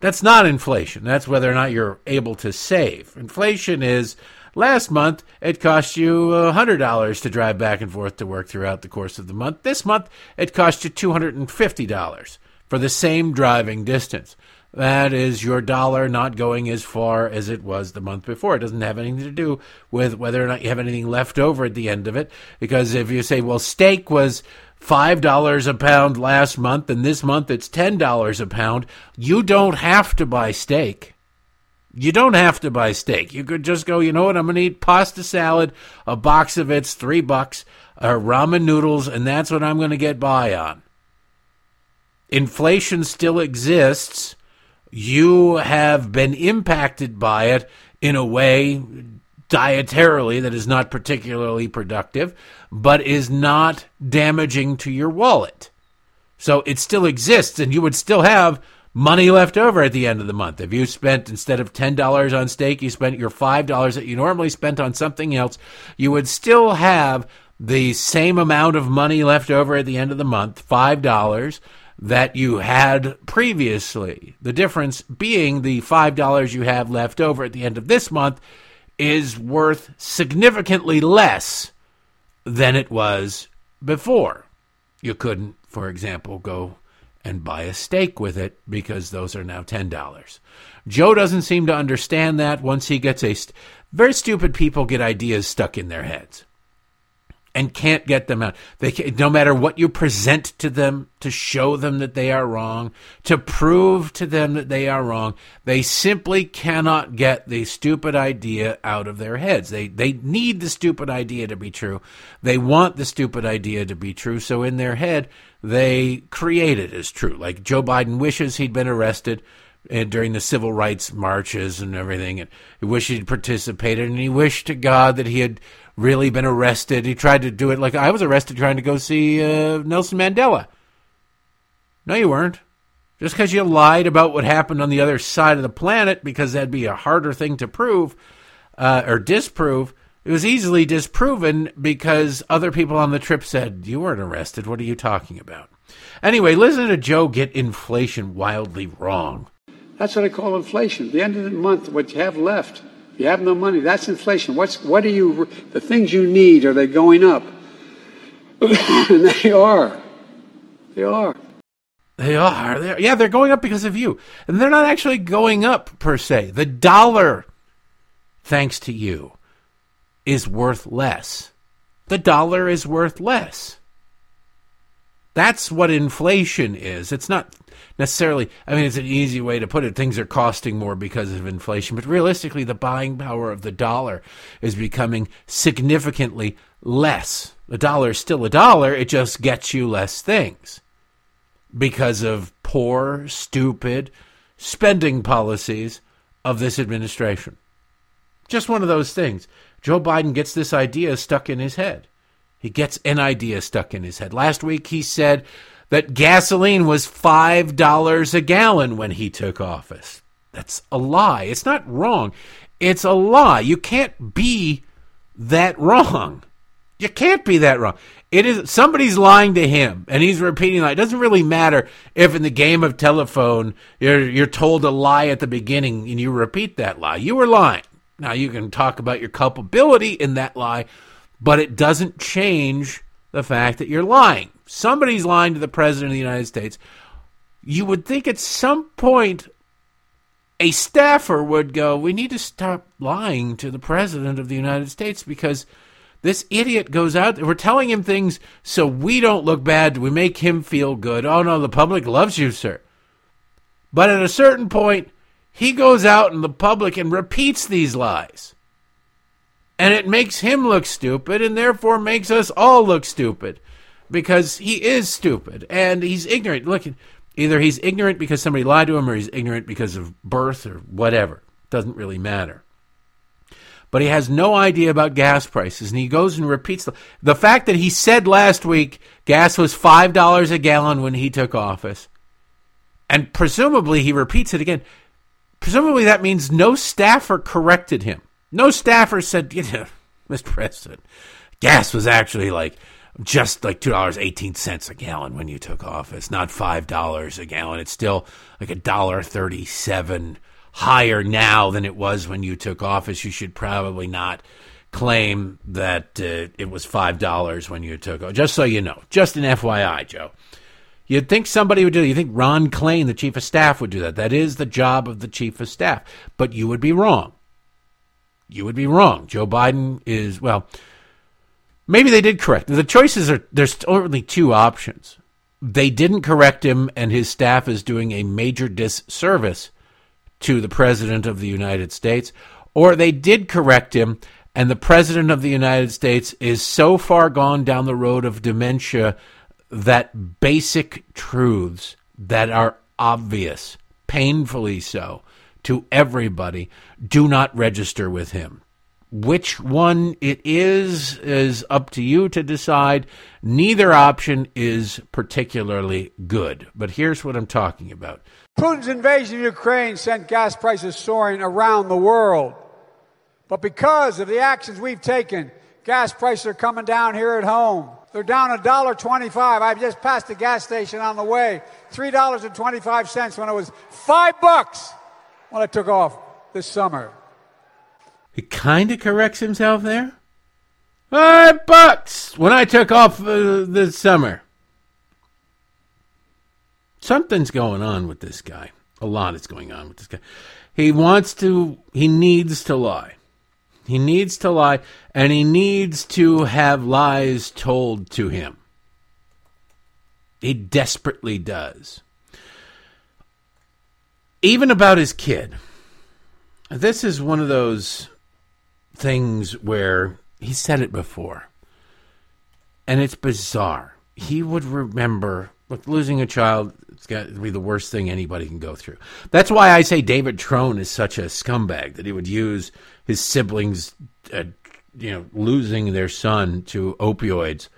That's not inflation. That's whether or not you're able to save. Inflation is last month it cost you one hundred dollars to drive back and forth to work throughout the course of the month. This month it cost you two hundred fifty dollars for the same driving distance. That is your dollar not going as far as it was the month before. It doesn't have anything to do with whether or not you have anything left over at the end of it. Because if you say, well, steak was five dollars a pound last month, and this month it's ten dollars a pound, you don't have to buy steak. You don't have to buy steak. You could just go, you know what, I'm going to eat pasta salad, a box of it's three bucks, or ramen noodles, and that's what I'm going to get by on. Inflation still exists. You have been impacted by it in a way dietarily that is not particularly productive, but is not damaging to your wallet. So it still exists, and you would still have money left over at the end of the month. If you spent, instead of ten dollars on steak, you spent your five dollars that you normally spent on something else, you would still have the same amount of money left over at the end of the month, five dollars, that you had previously. The difference being the five dollars you have left over at the end of this month is worth significantly less than it was before. You couldn't, for example, go and buy a steak with it because those are now ten dollars. Joe doesn't seem to understand that. Once he gets a... St- Very stupid people get ideas stuck in their heads and can't get them out. They can, no matter what you present to them to show them that they are wrong, to prove to them that they are wrong, they simply cannot get the stupid idea out of their heads. They they need the stupid idea to be true. They want the stupid idea to be true. So in their head, they create it as true. Like Joe Biden wishes he'd been arrested and during the civil rights marches and everything, and he wished he'd participated, and he wished to God that he had really been arrested. He tried to do it like I was arrested trying to go see uh, Nelson Mandela. No, you weren't. Just because you lied about what happened on the other side of the planet, because that'd be a harder thing to prove uh, or disprove. It was easily disproven because other people on the trip said, you weren't arrested. What are you talking about? Anyway, listen to Joe get inflation wildly wrong. That's what I call inflation. At the end of the month, what you have left, you have no money. That's inflation. What's what are you? The things you need, are they going up? And they are. They are. They are. They're, yeah, they're going up because of you, and they're not actually going up per se. The dollar, thanks to you, is worth less. The dollar is worth less. That's what inflation is. It's not necessarily, I mean, it's an easy way to put it. Things are costing more because of inflation. But realistically, the buying power of the dollar is becoming significantly less. The dollar is still a dollar. It just gets you less things because of poor, stupid spending policies of this administration. Just one of those things. Joe Biden gets this idea stuck in his head. He gets an idea stuck in his head. Last week he said that gasoline was five dollars a gallon when he took office. That's a lie. It's not wrong. It's a lie. You can't be that wrong. You can't be that wrong. It is somebody's lying to him, and he's repeating that. It doesn't really matter if in the game of telephone you're you're told a lie at the beginning and you repeat that lie. You were lying. Now you can talk about your culpability in that lie, but it doesn't change the fact that you're lying. Somebody's lying to the president of the United States. You would think at some point a staffer would go, we need to stop lying to the president of the United States because this idiot goes out. We're telling him things so we don't look bad. We make him feel good. Oh, no, the public loves you, sir. But at a certain point, he goes out in the public and repeats these lies. And it makes him look stupid and therefore makes us all look stupid because he is stupid and he's ignorant. Look, either he's ignorant because somebody lied to him or he's ignorant because of birth or whatever. Doesn't really matter. But he has no idea about gas prices, and he goes and repeats the, the fact that he said last week gas was five dollars a gallon when he took office, and presumably he repeats it again. Presumably that means no staffer corrected him. No staffer said, you know, Mister President, gas was actually like just like two dollars and eighteen cents a gallon when you took office, not five dollars a gallon. It's still like one dollar and thirty-seven cents. Higher now than it was when you took office. You should probably not claim that uh, it was five dollars when you took office. Just so you know, just an F Y I, Joe. You'd think somebody would do that. You'd think Ron Klain, the chief of staff, would do that. That is the job of the chief of staff. But you would be wrong. You would be wrong. Joe Biden is, well, maybe they did correct him. The choices are, there's only two options. They didn't correct him, and his staff is doing a major disservice to the President of the United States, or they did correct him, and the President of the United States is so far gone down the road of dementia that basic truths that are obvious, painfully so, to everybody, do not register with him. Which one it is, is up to you to decide. Neither option is particularly good. But here's what I'm talking about. Putin's invasion of Ukraine sent gas prices soaring around the world. But because of the actions we've taken, gas prices are coming down here at home. They're down one dollar and twenty-five cents. I just passed the gas station on the way. three dollars and twenty-five cents when it was five bucks when I took off this summer. He kind of corrects himself there. Five bucks when I took off uh, this summer. Something's going on with this guy. A lot is going on with this guy. He wants to, he needs to lie. He needs to lie, and he needs to have lies told to him. He desperately does. Even about his kid. This is one of those things where he said it before, and it's bizarre. He would remember, look, losing a child, it's got to be the worst thing anybody can go through. That's why I say David Trone is such a scumbag, that he would use his siblings, uh, you know, losing their son to opioids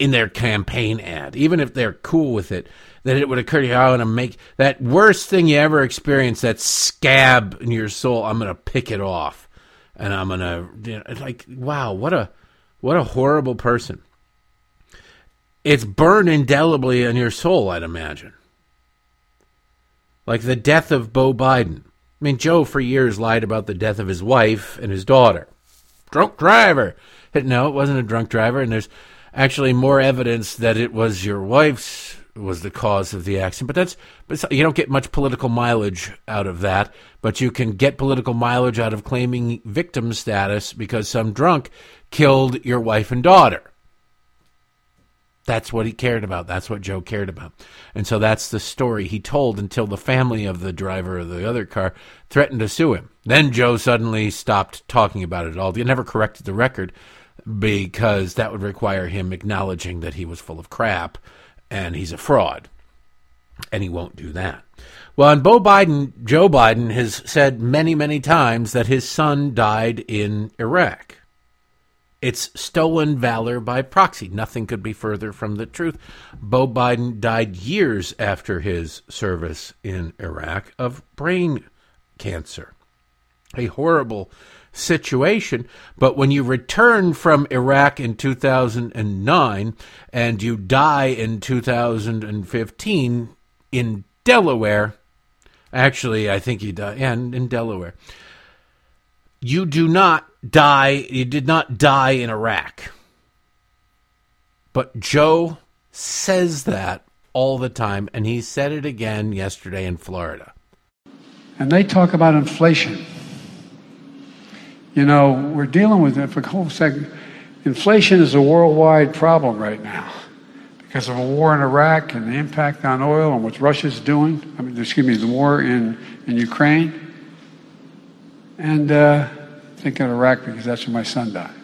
in their campaign ad, even if they're cool with it, that it would occur to you, I want to make that worst thing you ever experienced, that scab in your soul, I'm going to pick it off. And I'm going to, you know, like, wow, what a what a horrible person. It's burned indelibly in your soul, I'd imagine. Like the death of Beau Biden. I mean, Joe for years lied about the death of his wife and his daughter. Drunk driver. No, it wasn't a drunk driver, and there's actually more evidence that it was your wife's was the cause of the accident. But that's, but you don't get much political mileage out of that, but you can get political mileage out of claiming victim status because some drunk killed your wife and daughter. That's what he cared about. That's what Joe cared about. And so that's the story he told until the family of the driver of the other car threatened to sue him. Then Joe suddenly stopped talking about it all. He never corrected the record, because that would require him acknowledging that he was full of crap and he's a fraud, and he won't do that. Well, and Beau Biden, Joe Biden has said many, many times that his son died in Iraq. It's stolen valor by proxy. Nothing could be further from the truth. Beau Biden died years after his service in Iraq of brain cancer. A horrible situation, but when you return from Iraq in two thousand nine and you die in two thousand fifteen in Delaware, actually, I think you died yeah, in Delaware, you do not die, you did not die in Iraq. But Joe says that all the time, and he said it again yesterday in Florida. And they talk about inflation. You know, we're dealing with it for a whole second. Inflation is a worldwide problem right now because of a war in Iraq and the impact on oil and what Russia's doing. I mean, excuse me, the war in, in Ukraine. And uh, think of Iraq because that's where my son died.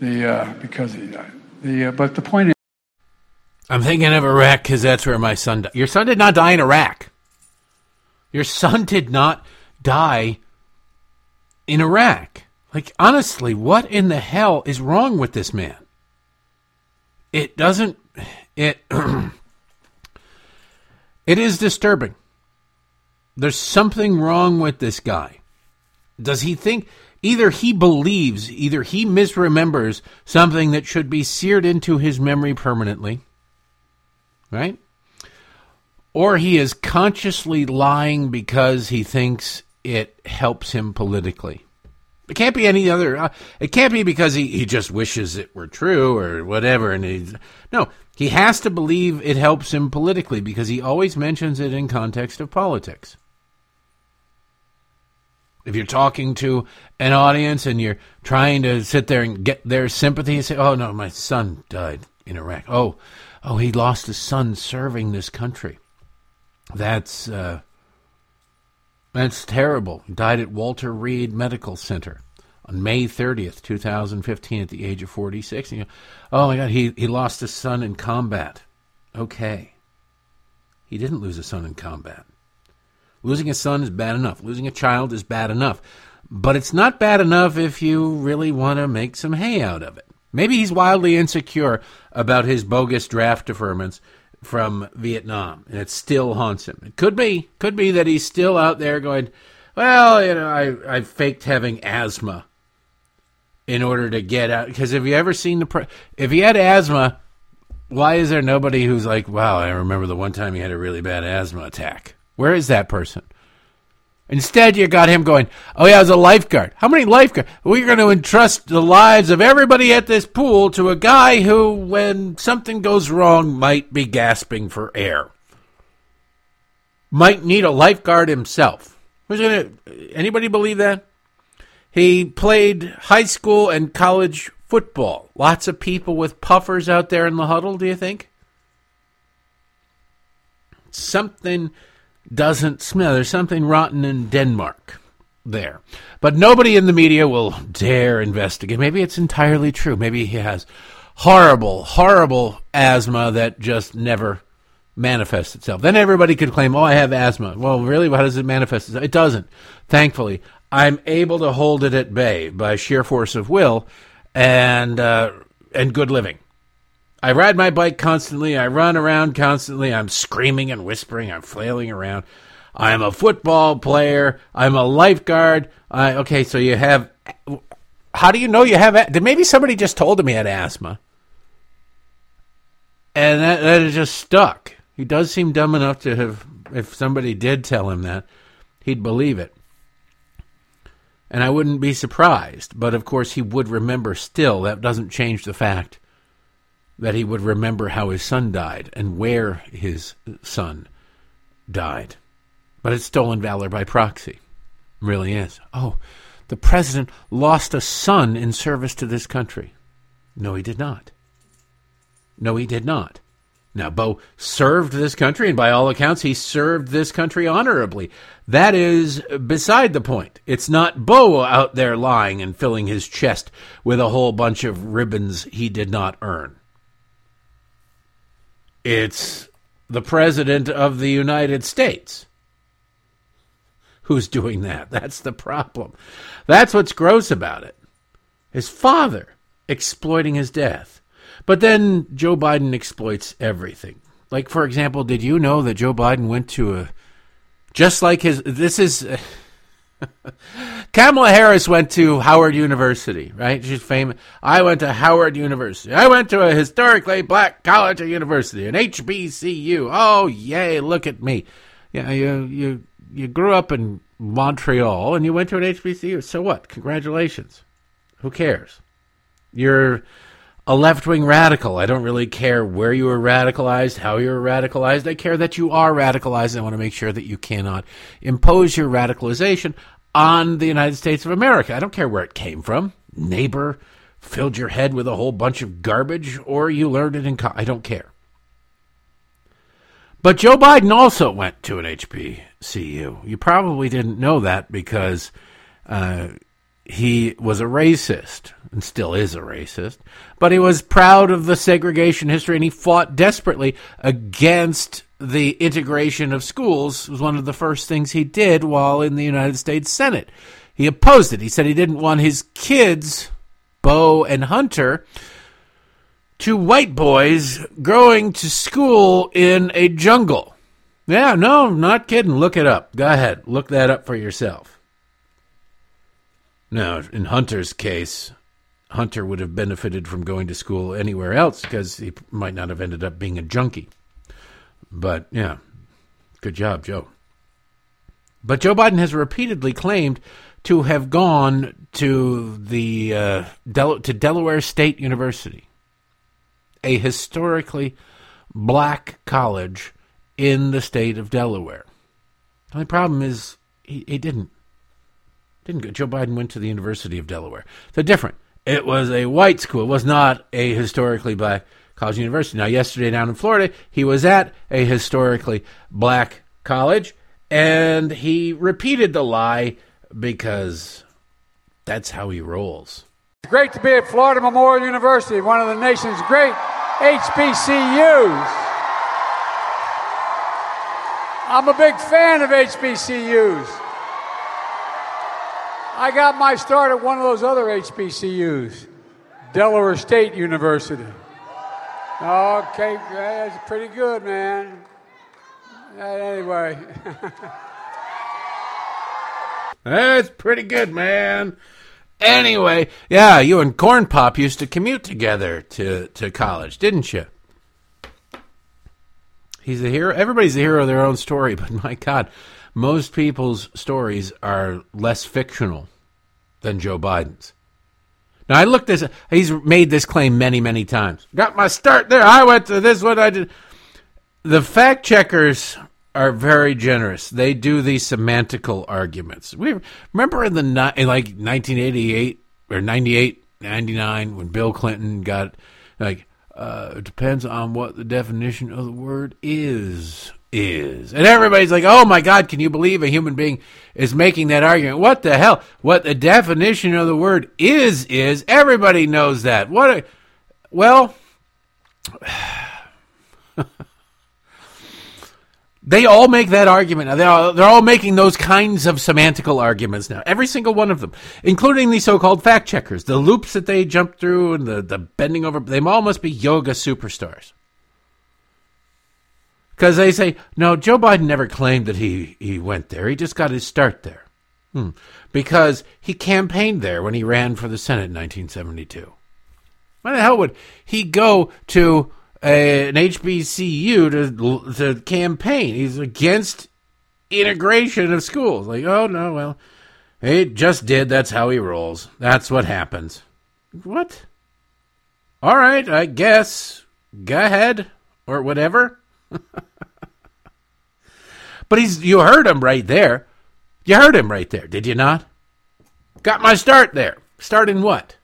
The uh, because he died. The uh, but the point is, I'm thinking of Iraq because that's where my son died. Your son did not die in Iraq. Your son did not die in Iraq. Like, honestly, what in the hell is wrong with this man? It doesn't, it, it is disturbing. There's something wrong with this guy. Does he think, either he believes, either he misremembers something that should be seared into his memory permanently, right? Or he is consciously lying because he thinks it helps him politically. It can't be any other. Uh, it can't be because he, he just wishes it were true or whatever. And he's, no, he has to believe it helps him politically because he always mentions it in context of politics. If you're talking to an audience and you're trying to sit there and get their sympathy and say, oh, no, my son died in Iraq. Oh, oh, he lost his son serving this country. That's uh, that's terrible. He died at Walter Reed Medical Center on May thirtieth, twenty fifteen, at the age of forty-six. And you go, oh my God, he, he lost his son in combat. Okay. He didn't lose his son in combat. Losing a son is bad enough. Losing a child is bad enough. But it's not bad enough if you really want to make some hay out of it. Maybe he's wildly insecure about his bogus draft deferments from Vietnam, and it still haunts him. It could be, could be that he's still out there going, well, you know, I, I faked having asthma in order to get out. Because have you ever seen the, pre- if he had asthma, why is there nobody who's like, wow, I remember the one time he had a really bad asthma attack. Where is that person? Instead, you got him going, oh yeah, I was a lifeguard. How many lifeguards? We're going to entrust the lives of everybody at this pool to a guy who, when something goes wrong, might be gasping for air. Might need a lifeguard himself. Who's going to, anybody believe that? He played high school and college football. Lots of people with puffers out there in the huddle, do you think? Something doesn't smell. There's something rotten in Denmark there. But nobody in the media will dare investigate. Maybe it's entirely true. Maybe he has horrible, horrible asthma that just never manifests itself. Then everybody could claim, oh, I have asthma. Well, really, how does it manifest itself? It doesn't. Thankfully, I'm able to hold it at bay by sheer force of will and uh, and good living. I ride my bike constantly. I run around constantly. I'm screaming and whispering. I'm flailing around. I'm a football player. I'm a lifeguard. I, okay, so you have... How do you know you have... Maybe somebody just told him he had asthma. And that, that is just stuck. He does seem dumb enough to have... If somebody did tell him that, he'd believe it. And I wouldn't be surprised. But, of course, he would remember still. That doesn't change the fact that he would remember how his son died and where his son died. But it's stolen valor by proxy. It really is. Oh, the president lost a son in service to this country. No, he did not. No, he did not. Now, Beau served this country, and by all accounts, he served this country honorably. That is beside the point. It's not Beau out there lying and filling his chest with a whole bunch of ribbons he did not earn. It's the president of the United States who's doing that. That's the problem. That's what's gross about it. His father exploiting his death. But then Joe Biden exploits everything. Like, for example, did you know that Joe Biden went to a, just like his, this is, Kamala Harris went to Howard University, right? She's famous. I went to Howard University. I went to a historically black college or university, an H B C U. Oh, yay, look at me. Yeah, you you you grew up in Montreal and you went to an H B C U. So what? Congratulations. Who cares? You're a left-wing radical. I don't really care where you were radicalized, how you were radicalized. I care that you are radicalized. I want to make sure that you cannot impose your radicalization on the United States of America. I don't care where it came from. Neighbor filled your head with a whole bunch of garbage, or you learned it in college. I don't care. But Joe Biden also went to an H B C U. You probably didn't know that because uh, he was a racist and still is a racist. But he was proud of the segregation history, and he fought desperately against the integration of schools. It was one of the first things he did while in the United States Senate. He opposed it. He said he didn't want his kids, Beau and Hunter, two white boys going to school in a jungle. Yeah, no, not kidding. Look it up. Go ahead. Look that up for yourself. Now, in Hunter's case, Hunter would have benefited from going to school anywhere else because he might not have ended up being a junkie. But, yeah, good job, Joe. But Joe Biden has repeatedly claimed to have gone to the uh, Del- to Delaware State University, a historically black college in the state of Delaware. The only problem is he, he didn't. Didn't go. Joe Biden went to the University of Delaware. So different. It was a white school. It was not a historically black college university. Now, yesterday down in Florida, he was at a historically black college, and he repeated the lie because that's how he rolls. It's great to be at Florida Memorial University, one of the nation's great H B C Us. I'm a big fan of H B C Us. I got my start at one of those other H B C Us, Delaware State University. Okay, that's pretty good, man. Anyway. That's pretty good, man. Anyway, yeah, you and Corn Pop used to commute together to, to college, didn't you? He's the hero. Everybody's the hero of their own story, but my God, most people's stories are less fictional than Joe Biden's. Now, I looked this, he's made this claim many, many times. Got my start there. I went to this, what I did. The fact checkers are very generous. They do these semantical arguments. We remember in the in like nineteen eighty-eight or ninety-eight, ninety-nine when Bill Clinton got like uh, it depends on what the definition of the word is is, and everybody's like, "Oh my God, can you believe a human being is making that argument? What the hell? What the definition of the word is is? Everybody knows that. What? A, well." They all make that argument. Now, they're all, they're all making those kinds of semantical arguments now. Every single one of them, including the so-called fact checkers, the loops that they jump through and the, the bending over. They all must be yoga superstars. Because they say, no, Joe Biden never claimed that he, he went there. He just got his start there. Hmm. Because he campaigned there when he ran for the Senate in nineteen seventy-two. Why the hell would he go to A, an H B C U to to campaign? He's against integration of schools. Like, oh, no, well, it just did. That's how he rolls. That's what happens. What? All right, I guess. Go ahead. Or whatever. But he's you heard him right there. You heard him right there, did you not? Got my start there. Start in what?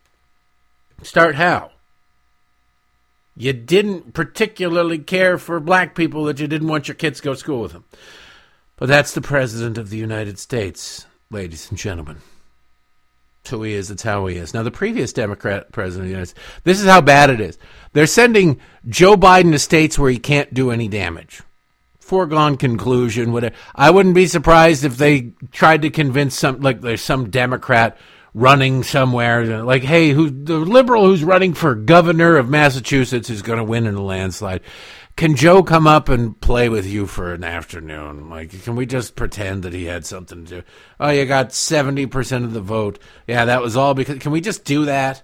Start how? You didn't particularly care for black people that you didn't want your kids to go to school with them. But that's the president of the United States, ladies and gentlemen. That's who he is. That's how he is. Now, the previous Democrat president of the United States, this is how bad it is. They're sending Joe Biden to states where he can't do any damage. Foregone conclusion, whatever. I wouldn't be surprised if they tried to convince some, like there's some Democrat running somewhere, like, hey, who the liberal who's running for governor of Massachusetts is going to win in a landslide. Can Joe come up and play with you for an afternoon? Like, can we just pretend that he had something to do? Oh, you got seventy percent of the vote. Yeah, that was all because... Can we just do that?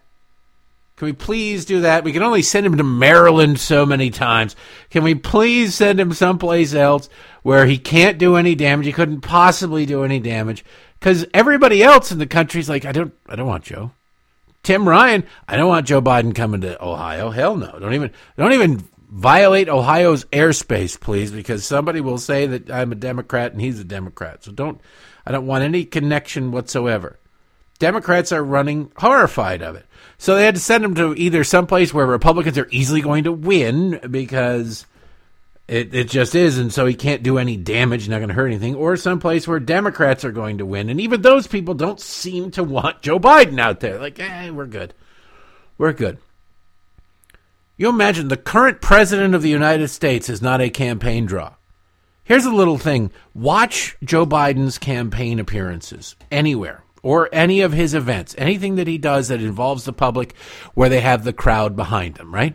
Can we please do that? We can only send him to Maryland so many times. Can we please send him someplace else where he can't do any damage? He couldn't possibly do any damage. Because everybody else in the country is like, I don't, I don't want Joe. Tim Ryan, I don't want Joe Biden coming to Ohio. Hell no. Don't even... Don't even... Violate Ohio's airspace, please, because somebody will say that I'm a Democrat and he's a Democrat. So don't, I don't want any connection whatsoever. Democrats are running horrified of it. So they had to send him to either someplace where Republicans are easily going to win because it, it just is, and so he can't do any damage, not going to hurt anything, or someplace where Democrats are going to win. And even those people don't seem to want Joe Biden out there. Like, eh, we're good. We're good. You imagine the current president of the United States is not a campaign draw. Here's a little thing. Watch Joe Biden's campaign appearances anywhere or any of his events, anything that he does that involves the public where they have the crowd behind them, right?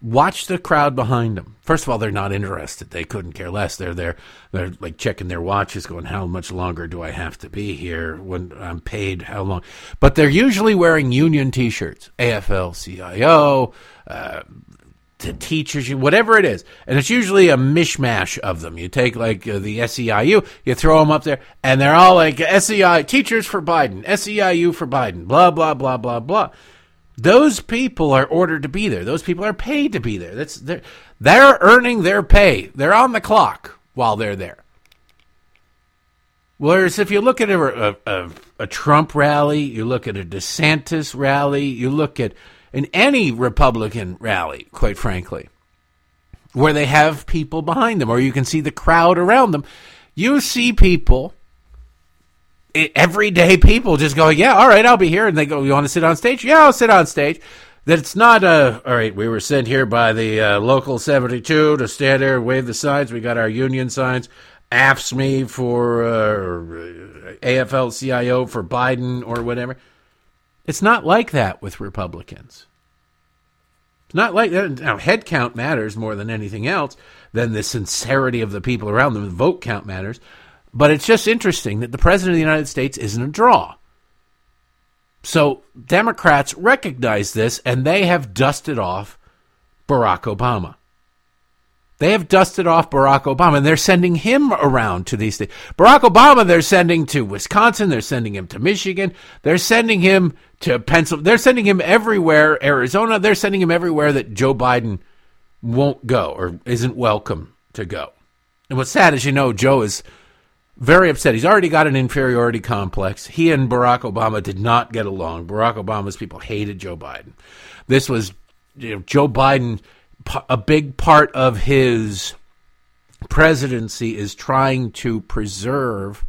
Watch the crowd behind them. First of all, they're not interested. They couldn't care less. They're there. They're like checking their watches going, how much longer do I have to be here when I'm paid? How long? But they're usually wearing union T-shirts, A F L C I O, uh, to teachers, whatever it is. And it's usually a mishmash of them. You take like uh, the S E I U, you throw them up there, and they're all like S E I U, teachers for Biden, S E I U for Biden, blah, blah, blah, blah, blah. Those people are ordered to be there. Those people are paid to be there. That's they're, they're earning their pay. They're on the clock while they're there. Whereas if you look at a, a, a, a Trump rally, you look at a DeSantis rally, you look at in any Republican rally, quite frankly, where they have people behind them or you can see the crowd around them, you see people... everyday people just go, yeah, all right, I'll be here. And they go, you want to sit on stage? Yeah, I'll sit on stage. That it's not, a, all right, we were sent here by the uh, local seventy-two to stand there and wave the signs. We got our union signs. A F S M E for uh, A F L C I O for Biden or whatever. It's not like that with Republicans. It's not like that. Now, head count matters more than anything else than the sincerity of the people around them. The vote count matters. But it's just interesting that the president of the United States isn't a draw. So Democrats recognize this, and they have dusted off Barack Obama. They have dusted off Barack Obama, and they're sending him around to these things. Barack Obama, they're sending to Wisconsin. They're sending him to Michigan. They're sending him to Pennsylvania. They're sending him everywhere, Arizona. They're sending him everywhere that Joe Biden won't go or isn't welcome to go. And what's sad is, you know, Joe is... very upset. He's already got an inferiority complex. He and Barack Obama did not get along. Barack Obama's people hated Joe Biden. This was, you know, Joe Biden, a big part of his presidency is trying to preserve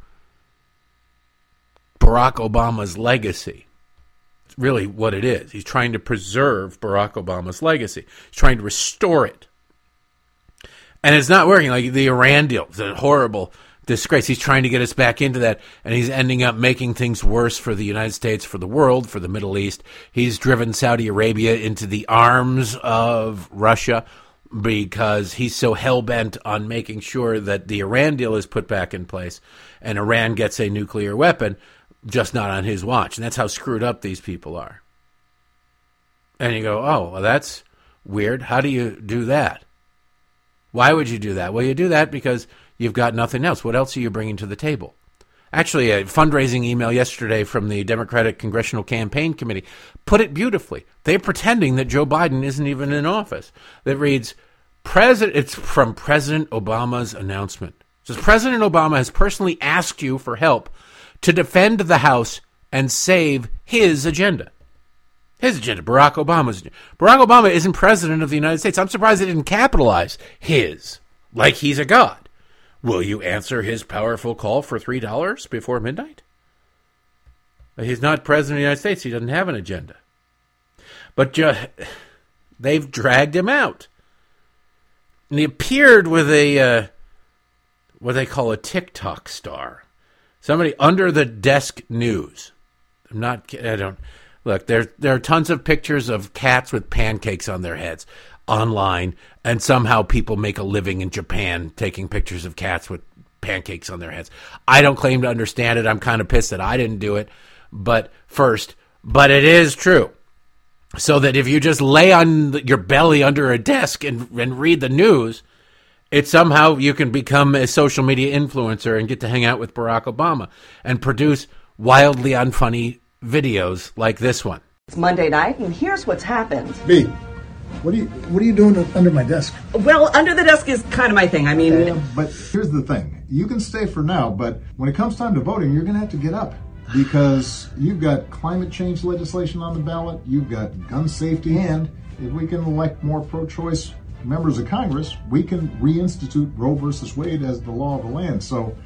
Barack Obama's legacy. It's really what it is. He's trying to preserve Barack Obama's legacy. He's trying to restore it. And it's not working. Like the Iran deal, the horrible disgrace. He's trying to get us back into that, and he's ending up making things worse for the United States, for the world, for the Middle East. He's driven Saudi Arabia into the arms of Russia because he's so hell-bent on making sure that the Iran deal is put back in place and Iran gets a nuclear weapon, just not on his watch. And that's how screwed up these people are. And you go, oh, well, that's weird. How do you do that? Why would you do that? Well, you do that because you've got nothing else. What else are you bringing to the table? Actually, a fundraising email yesterday from the Democratic Congressional Campaign Committee put it beautifully. They're pretending that Joe Biden isn't even in office. That reads, "President." It's from President Obama's announcement. It says, President Obama has personally asked you for help to defend the House and save his agenda. His agenda, Barack Obama's agenda. Barack Obama isn't president of the United States. I'm surprised they didn't capitalize his, like he's a god. Will you answer his powerful call for three dollars before midnight? He's not president of the United States. He doesn't have an agenda. But ju- they've dragged him out. And he appeared with a, uh, what they call a TikTok star. Somebody under the desk news. I'm not kidding. I don't look. There there are tons of pictures of cats with pancakes on their heads online, and somehow people make a living in Japan taking pictures of cats with pancakes on their heads. I don't claim to understand it. I'm kind of pissed that I didn't do it. But first, but it is true. So that if you just lay on your belly under a desk and, and read the news, it somehow you can become a social media influencer and get to hang out with Barack Obama and produce wildly unfunny videos like this one. It's Monday night, and here's what's happened. B, what are you what are you doing under my desk? Well, under the desk is kind of my thing. I mean, uh, but here's the thing: you can stay for now, but when it comes time to voting, you're going to have to get up. Because you've got climate change legislation on the ballot, you've got gun safety, and if we can elect more pro-choice members of Congress, we can reinstitute Roe versus Wade as the law of the land. So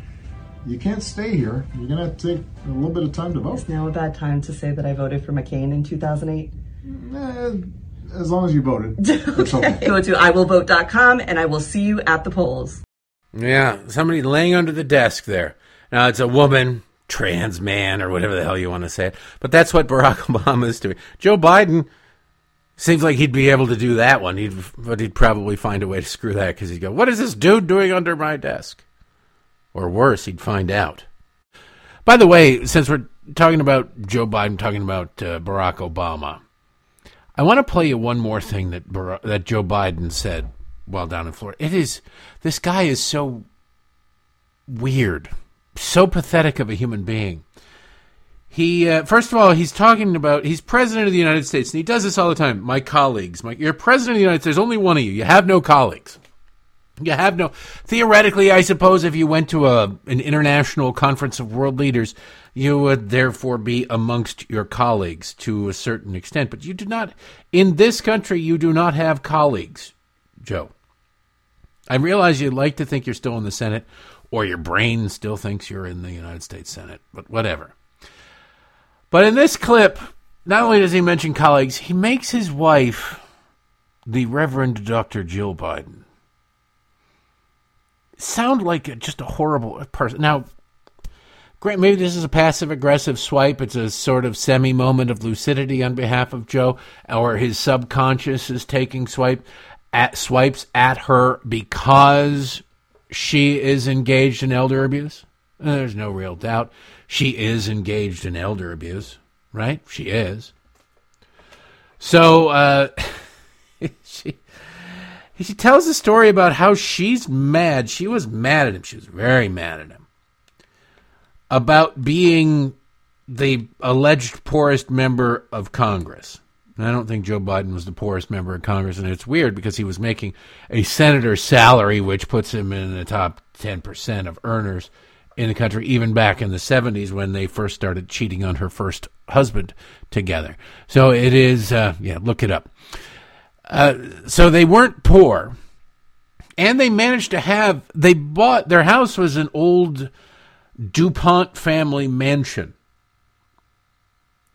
you can't stay here. You're going to have to take a little bit of time to vote. Is now a bad time to say that I voted for McCain in two thousand eight? Eh, as long as you voted. Okay. Go to I will vote dot com, and I will see you at the polls. Yeah, somebody laying under the desk there. Now, it's a woman... trans man or whatever the hell you want to say it. But that's what Barack Obama is doing. Joe Biden seems like he'd be able to do that one. He'd, but he'd probably find a way to screw that because he'd go, what is this dude doing under my desk? Or worse, he'd find out. By the way, since we're talking about Joe Biden, talking about uh, Barack Obama, I want to play you one more thing that Barack, that Joe Biden said while down in Florida. It is, this guy is so weird. So pathetic of a human being. He, uh, first of all, he's talking about, he's president of the United States, and he does this all the time. My colleagues, my, you're president of the United States, there's only one of you. You have no colleagues. You have no, theoretically, I suppose, if you went to a an international conference of world leaders, you would therefore be amongst your colleagues to a certain extent. But you do not, in this country, you do not have colleagues, Joe. I realize you like to think you're still in the Senate, or your brain still thinks you're in the United States Senate, but whatever. But in this clip, not only does he mention colleagues, he makes his wife the Reverend Doctor Jill Biden sound like just a horrible person. Now, great, maybe this is a passive-aggressive swipe. It's a sort of semi-moment of lucidity on behalf of Joe, or his subconscious is taking swipe at swipes at her because... she is engaged in elder abuse. There's no real doubt. She is engaged in elder abuse, right? She is. So uh, she she tells a story about how she's mad. She was mad at him. She was very mad at him about being the alleged poorest member of Congress. And I don't think Joe Biden was the poorest member of Congress, and it's weird because he was making a senator's salary, which puts him in the top ten percent of earners in the country, even back in the seventies when they first started cheating on her first husband together. So it is, uh, yeah, look it up. Uh, so they weren't poor, and they managed to have, they bought, their house was an old DuPont family mansion.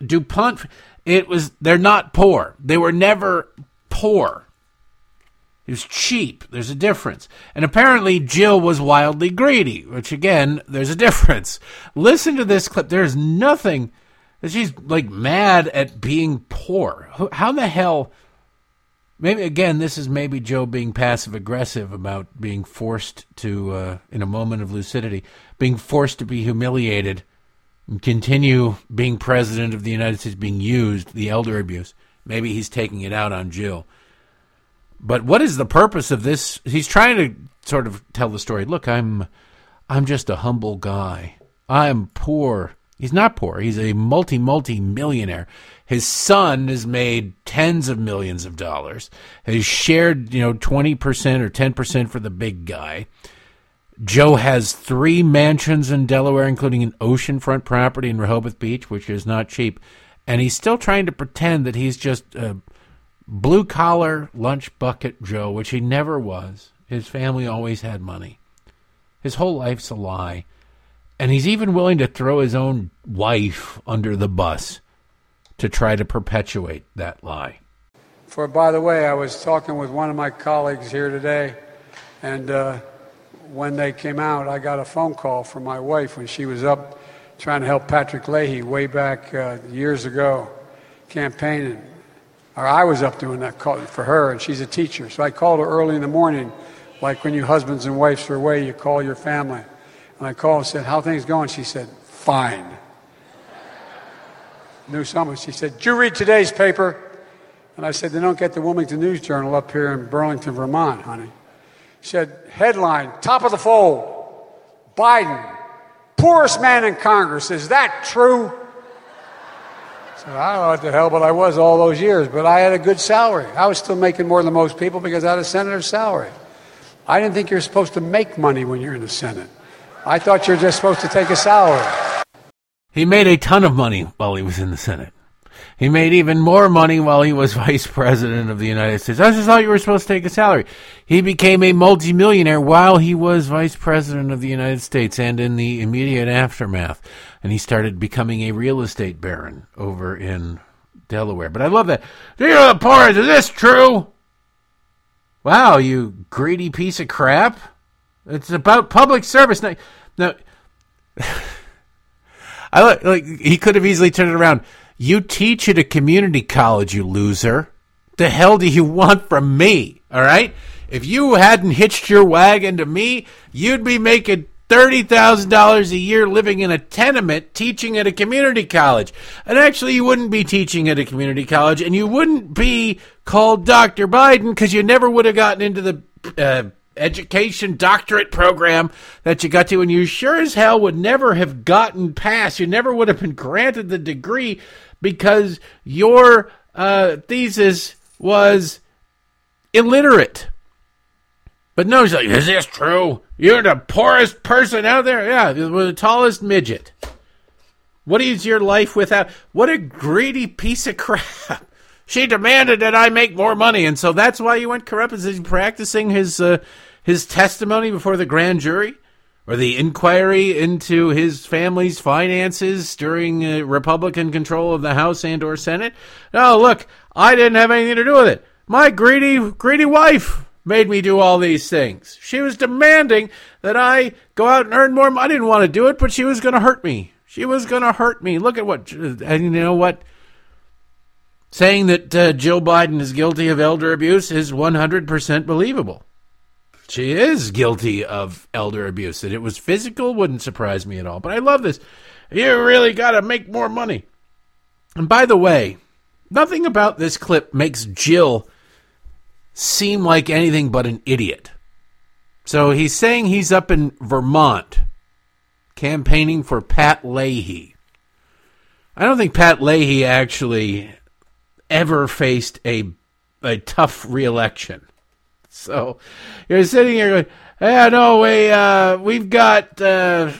DuPont... It was, they're not poor. They were never poor. It was cheap. There's a difference. And apparently Jill was wildly greedy, which again, there's a difference. Listen to this clip. There's nothing. She's like mad at being poor. How the hell? Maybe again, this is maybe Joe being passive aggressive about being forced to, uh, in a moment of lucidity, being forced to be humiliated. Continue being president of the United States, being used, the elder abuse. Maybe he's taking it out on Jill. But what is the purpose of this? He's trying to sort of tell the story. Look, I'm I'm just a humble guy. I'm poor. He's not poor. He's a multi, multi-millionaire. His son has made tens of millions of dollars. He's shared, you know, twenty percent or ten percent for the big guy. Joe has three mansions in Delaware, including an oceanfront property in Rehoboth Beach, which is not cheap. And he's still trying to pretend that he's just a blue-collar lunch bucket Joe, which he never was. His family always had money. His whole life's a lie. And he's even willing to throw his own wife under the bus to try to perpetuate that lie. For, by the way, I was talking with one of my colleagues here today, and... uh when they came out, I got a phone call from my wife when she was up trying to help Patrick Leahy way back uh, years ago campaigning. Or I was up doing that call for her, and she's a teacher. So I called her early in the morning, like when you husbands and wives are away, you call your family. And I called and said, how things going? She said, fine. Knew someone. She said, did you read today's paper? And I said, they don't get the Wilmington News Journal up here in Burlington, Vermont, honey. She said, headline, top of the fold, Biden, poorest man in Congress. Is that true? I said, I don't know what the hell, but I was all those years. But I had a good salary. I was still making more than most people because I had a senator's salary. I didn't think you were supposed to make money when you're in the Senate. I thought you were just supposed to take a salary. He made a ton of money while he was in the Senate. He made even more money while he was vice president of the United States. I just thought you were supposed to take a salary. He became a multimillionaire while he was vice president of the United States and in the immediate aftermath. And he started becoming a real estate baron over in Delaware. But I love that. These are the poorest. Is this true? Wow, you greedy piece of crap. It's about public service. Now, now I like he could have easily turned it around. You teach at a community college, you loser. The hell do you want from me? All right? If you hadn't hitched your wagon to me, you'd be making thirty thousand dollars a year living in a tenement teaching at a community college. And actually, you wouldn't be teaching at a community college, and you wouldn't be called Doctor Biden because you never would have gotten into the uh, education doctorate program that you got to, and you sure as hell would never have gotten past. You never would have been granted the degree because your uh, thesis was illiterate. But no, he's like, is this true? You're the poorest person out there? Yeah, you're the tallest midget. What is your life without? What a greedy piece of crap. She demanded that I make more money, and so that's why you went corrupt. Is he practicing his uh, his testimony before the grand jury or the inquiry into his family's finances during uh, Republican control of the House and or Senate? No, look, I didn't have anything to do with it. My greedy, greedy wife made me do all these things. She was demanding that I go out and earn more money. I didn't want to do it, but she was going to hurt me. She was going to hurt me. Look at what, and you know what? Saying that uh, Jill Biden is guilty of elder abuse is one hundred percent believable. She is guilty of elder abuse. That it was physical wouldn't surprise me at all. But I love this. You really got to make more money. And by the way, nothing about this clip makes Jill seem like anything but an idiot. So he's saying he's up in Vermont campaigning for Pat Leahy. I don't think Pat Leahy actually ever faced a a tough re-election. So you're sitting here going, yeah, no, we, uh, we've got uh,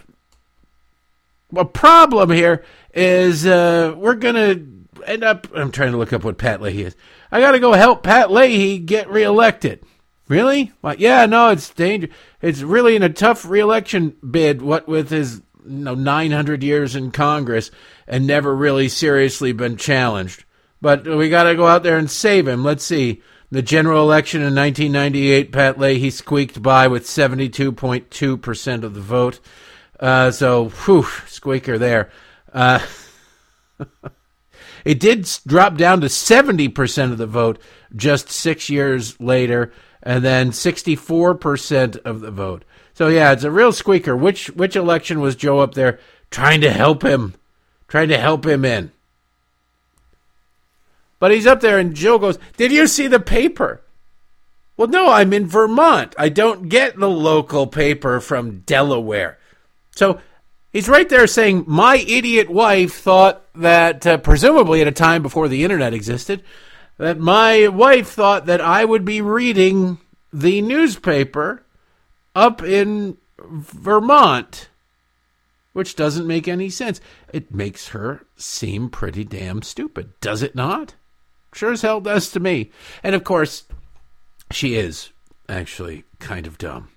a problem here is uh, we're going to end up, I'm trying to look up what Pat Leahy is. I got to go help Pat Leahy get re-elected. Really? Well, yeah, no, it's dangerous. It's really in a tough re-election bid, what with his you know, nine hundred years in Congress and never really seriously been challenged. But we got to go out there and save him. Let's see. The general election in nineteen ninety-eight, Pat Leahy squeaked by with seventy-two point two percent of the vote. Uh, so, whew, squeaker there. Uh, it did drop down to seventy percent of the vote just six years later, and then sixty-four percent of the vote. So, yeah, it's a real squeaker. Which, which election was Joe up there trying to help him, trying to help him in? But he's up there, and Jill goes, did you see the paper? Well, no, I'm in Vermont. I don't get the local paper from Delaware. So he's right there saying, my idiot wife thought that, uh, presumably at a time before the internet existed, that my wife thought that I would be reading the newspaper up in Vermont, which doesn't make any sense. It makes her seem pretty damn stupid, does it not? Sure as hell does to me. And, of course, she is actually kind of dumb.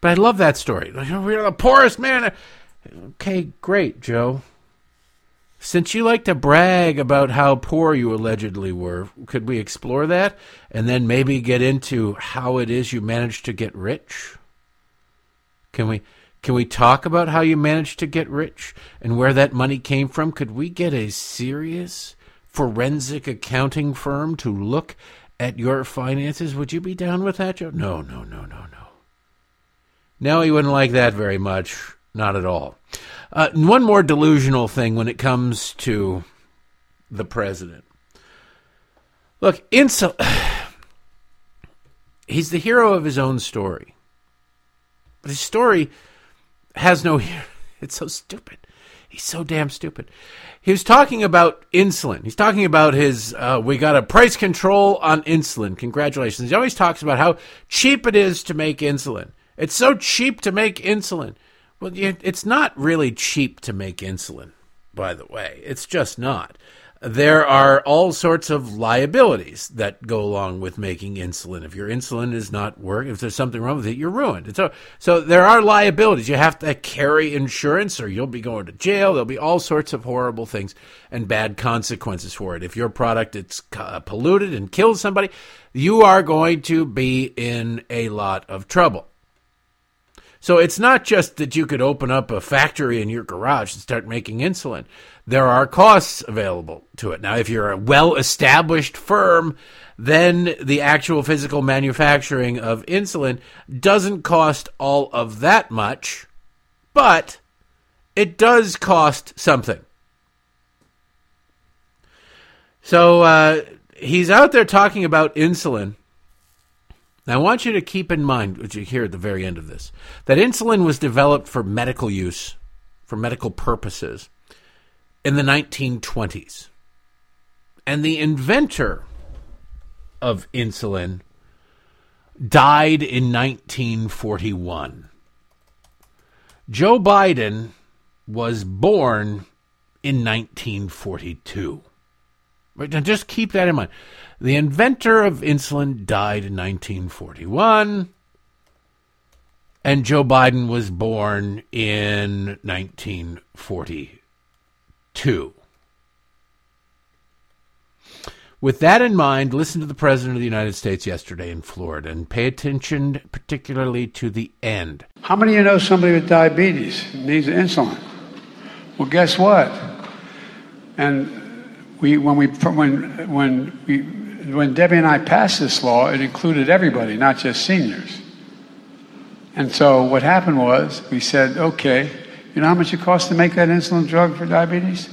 But I love that story. We're the poorest man. Okay, great, Joe. Since you like to brag about how poor you allegedly were, could we explore that and then maybe get into how it is you managed to get rich? Can we can we talk about how you managed to get rich and where that money came from? Could we get a serious forensic accounting firm to look at your finances? Would you be down with that, Joe? No, no, no, no, no. No, he wouldn't like that very much. Not at all. Uh, one more delusional thing when it comes to the president. Look, insul- he's the hero of his own story. But his story has no hero. It's so stupid. He's so damn stupid. He was talking about insulin. He's talking about his, uh, we got a price control on insulin. Congratulations. He always talks about how cheap it is to make insulin. It's so cheap to make insulin. Well, it's not really cheap to make insulin, by the way. It's just not. There are all sorts of liabilities that go along with making insulin. If your insulin is not working, if there's something wrong with it, you're ruined. And so, so there are liabilities. You have to carry insurance or you'll be going to jail. There'll be all sorts of horrible things and bad consequences for it. If your product is polluted and kills somebody, you are going to be in a lot of trouble. So it's not just that you could open up a factory in your garage and start making insulin. There are costs available to it. Now, if you're a well-established firm, then the actual physical manufacturing of insulin doesn't cost all of that much, but it does cost something. So uh, he's out there talking about insulin. Now, I want you to keep in mind, which you hear at the very end of this, that insulin was developed for medical use, for medical purposes, in the nineteen twenties. And the inventor of insulin died in nineteen forty-one. Joe Biden was born in nineteen forty-two. Now, just keep that in mind. The inventor of insulin died in nineteen forty-one, and Joe Biden was born in nineteen forty-two. With that in mind, listen to the President of the United States yesterday in Florida, and pay attention particularly to the end. How many of you know somebody with diabetes needs insulin? Well, guess what? And we when we when when we when Debbie and I passed this law, it included everybody, not just seniors. And so what happened was we said, okay, you know how much it costs to make that insulin drug for diabetes?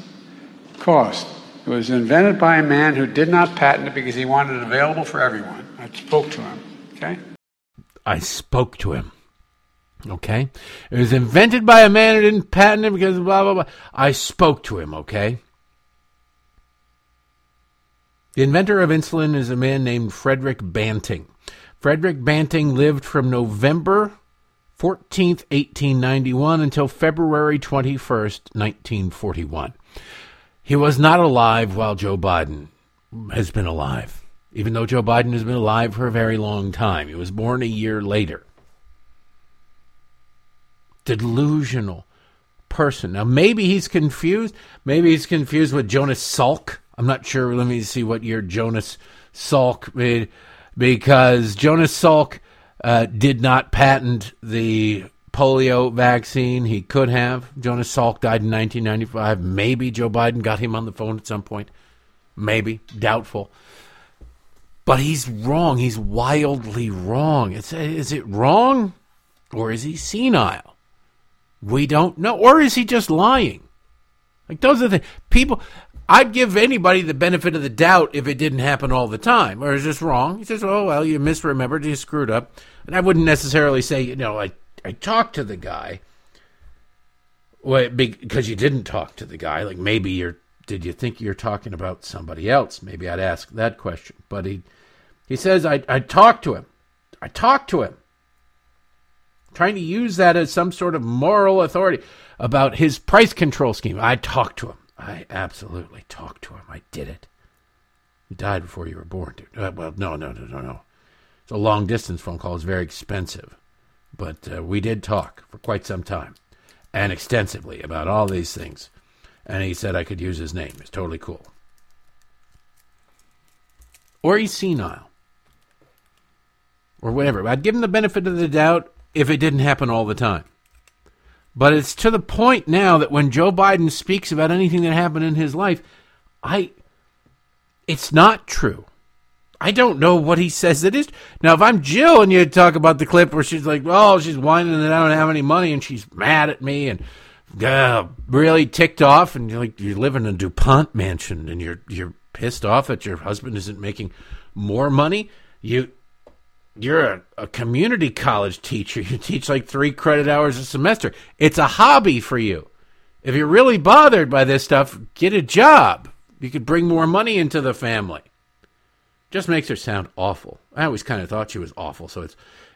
Cost. It was invented by a man who did not patent it because he wanted it available for everyone. I spoke to him, okay? I spoke to him, okay? It was invented by a man who didn't patent it because blah, blah, blah. I spoke to him, okay? The inventor of insulin is a man named Frederick Banting. Frederick Banting lived from November fourteenth, eighteen ninety-one until February twenty-first, nineteen forty-one. He was not alive while Joe Biden has been alive, even though Joe Biden has been alive for a very long time. He was born a year later. Delusional person. Now, maybe he's confused. Maybe he's confused with Jonas Salk. I'm not sure. Let me see what year Jonas Salk made, because Jonas Salk uh, did not patent the polio vaccine. He could have. Jonas Salk died in nineteen ninety-five. Maybe Joe Biden got him on the phone at some point. Maybe. Doubtful. But he's wrong. He's wildly wrong. It's, is it wrong? Or is he senile? We don't know. Or is he just lying? Like, those are the people... I'd give anybody the benefit of the doubt if it didn't happen all the time. Or is this wrong? He says, oh, well, you misremembered, you screwed up. And I wouldn't necessarily say, you know, I, I talked to the guy. Well, because you didn't talk to the guy. Like, maybe you're, did you think you're talking about somebody else? Maybe I'd ask that question. But he he says, I, I talked to him. I talked to him. Trying to use that as some sort of moral authority about his price control scheme. I talked to him. I absolutely talked to him. I did it. He died before you were born, dude. Uh, well, no, no, no, no, no. It's a long-distance phone call. It's very expensive. But uh, we did talk for quite some time and extensively about all these things. And he said I could use his name. It's totally cool. Or he's senile. Or whatever. I'd give him the benefit of the doubt if it didn't happen all the time. But it's to the point now that when Joe Biden speaks about anything that happened in his life, I, it's not true. I don't know what he says that is. Now, if I'm Jill and you talk about the clip where she's like, oh, she's whining that I don't have any money and she's mad at me and uh, really ticked off, and you're like, you live in a DuPont mansion and you're you're pissed off that your husband isn't making more money. You, you're a, a community college teacher. You teach like three credit hours a semester. It's a hobby for you. If you're really bothered by this stuff, get a job. You could bring more money into the family. Just makes her sound awful. I always kind of thought she was awful, so it's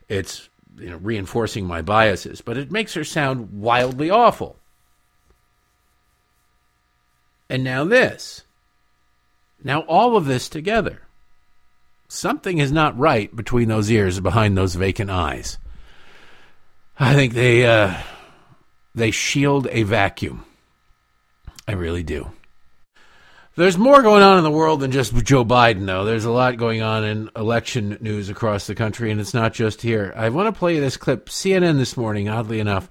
it's you know reinforcing my biases, but it makes her sound wildly awful. And now this. Now all of this together. Something is not right between those ears, behind those vacant eyes. I think they uh, they shield a vacuum. I really do. There's more going on in the world than just Joe Biden, though. There's a lot going on in election news across the country, and it's not just here. I want to play you this clip. C N N this morning, oddly enough,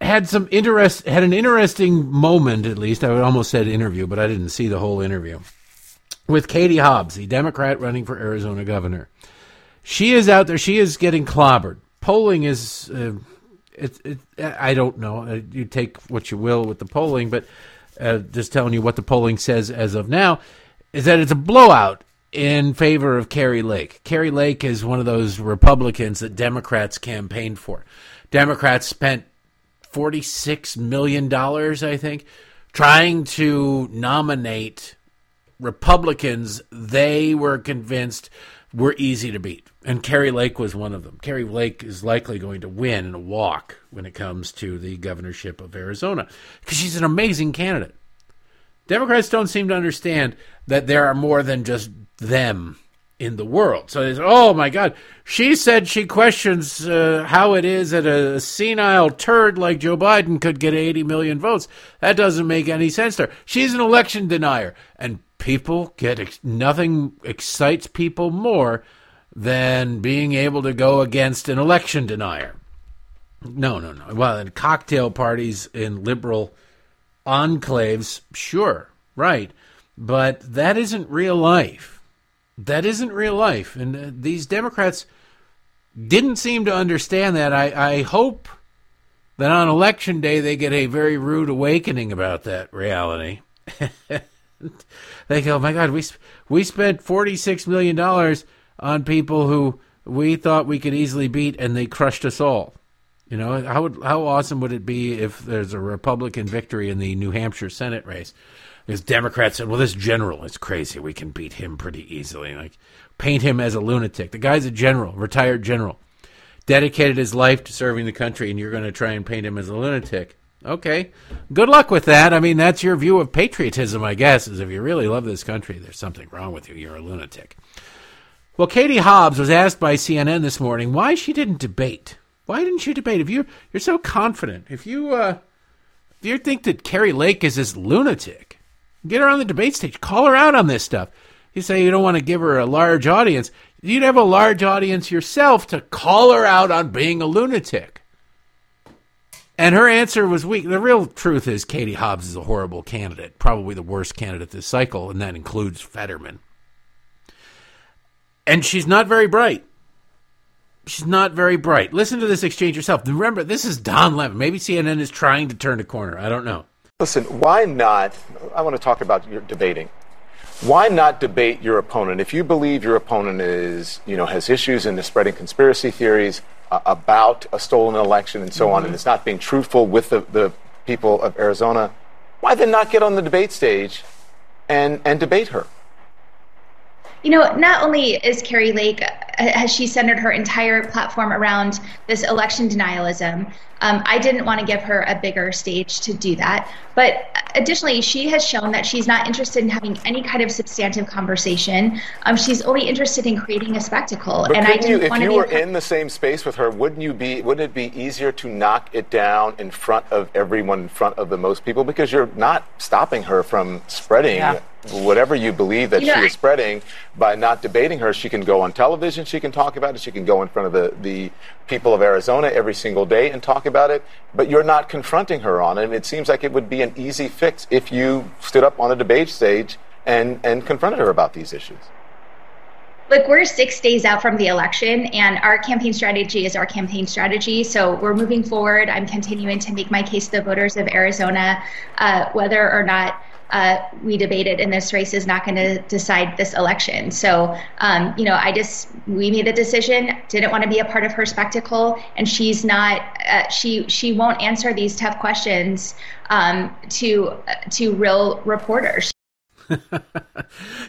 had some interest, had an interesting moment, at least. I would almost said interview, but I didn't see the whole interview, with Katie Hobbs, the Democrat running for Arizona governor. She is out there. She is getting clobbered. Polling is, uh, it, it, I don't know. You take what you will with the polling, but... Uh, just telling you what the polling says as of now, is that it's a blowout in favor of Carrie Lake. Carrie Lake is one of those Republicans that Democrats campaigned for. Democrats spent forty-six million dollars, I think, trying to nominate Republicans they were convinced were easy to beat. And Carrie Lake was one of them. Carrie Lake is likely going to win in a walk when it comes to the governorship of Arizona, because she's an amazing candidate. Democrats don't seem to understand that there are more than just them in the world. So they say, oh, my God, she said she questions uh, how it is that a senile turd like Joe Biden could get eighty million votes. That doesn't make any sense to her. She's an election denier. And people get ex- nothing excites people more than being able to go against an election denier. No, no, no. Well, in cocktail parties in liberal enclaves, sure, right. But that isn't real life. That isn't real life. And uh, these Democrats didn't seem to understand that. I, I hope that on election day they get a very rude awakening about that reality. They go, oh my God, we we spent forty-six million dollars on people who we thought we could easily beat, and they crushed us all. You know, how would, how awesome would it be if there's a Republican victory in the New Hampshire Senate race? Because Democrats said, well, this general is crazy. We can beat him pretty easily. Like, paint him as a lunatic. The guy's a general, retired general, dedicated his life to serving the country, and you're going to try and paint him as a lunatic. Okay, good luck with that. I mean, that's your view of patriotism, I guess, is if you really love this country, there's something wrong with you. You're a lunatic. Well, Katie Hobbs was asked by C N N this morning why she didn't debate. Why didn't you debate? If you, you're so confident, if you, uh, if you think that Carrie Lake is this lunatic, get her on the debate stage. Call her out on this stuff. You say you don't want to give her a large audience. You'd have a large audience yourself to call her out on being a lunatic. And her answer was weak. The real truth is Katie Hobbs is a horrible candidate, probably the worst candidate this cycle, and that includes Fetterman. And she's not very bright. She's not very bright. Listen to this exchange yourself. Remember, this is Don Lemon. Maybe C N N is trying to turn a corner. I don't know. Listen, why not? I want to talk about your debating. Why not debate your opponent? If you believe your opponent is, you know, has issues and is spreading conspiracy theories about a stolen election and so mm-hmm. on, and it's not being truthful with the, the people of Arizona, why then not get on the debate stage and, and debate her? You know, not only is Carrie Lake, has she centered her entire platform around this election denialism. Um, I didn't want to give her a bigger stage to do that. But additionally, she has shown that she's not interested in having any kind of substantive conversation. Um, she's only interested in creating a spectacle. But and I didn't you, want if you were a... in the same space with her, wouldn't you be? Wouldn't it be easier to knock it down in front of everyone, in front of the most people, because you're not stopping her from spreading? Yeah. whatever you believe that you know, she is spreading, by not debating her, she can go on television, she can talk about it, she can go in front of the, the people of Arizona every single day and talk about it, but you're not confronting her on it. And it seems like it would be an easy fix if you stood up on the debate stage and, and confronted her about these issues. Look, we're six days out from the election, and our campaign strategy is our campaign strategy. So we're moving forward. I'm continuing to make my case to the voters of Arizona. Uh, whether or not uh, we debated in this race is not going to decide this election. So, um, you know, I just, we made a decision, didn't want to be a part of her spectacle, and she's not, uh, she she won't answer these tough questions um, to to real reporters.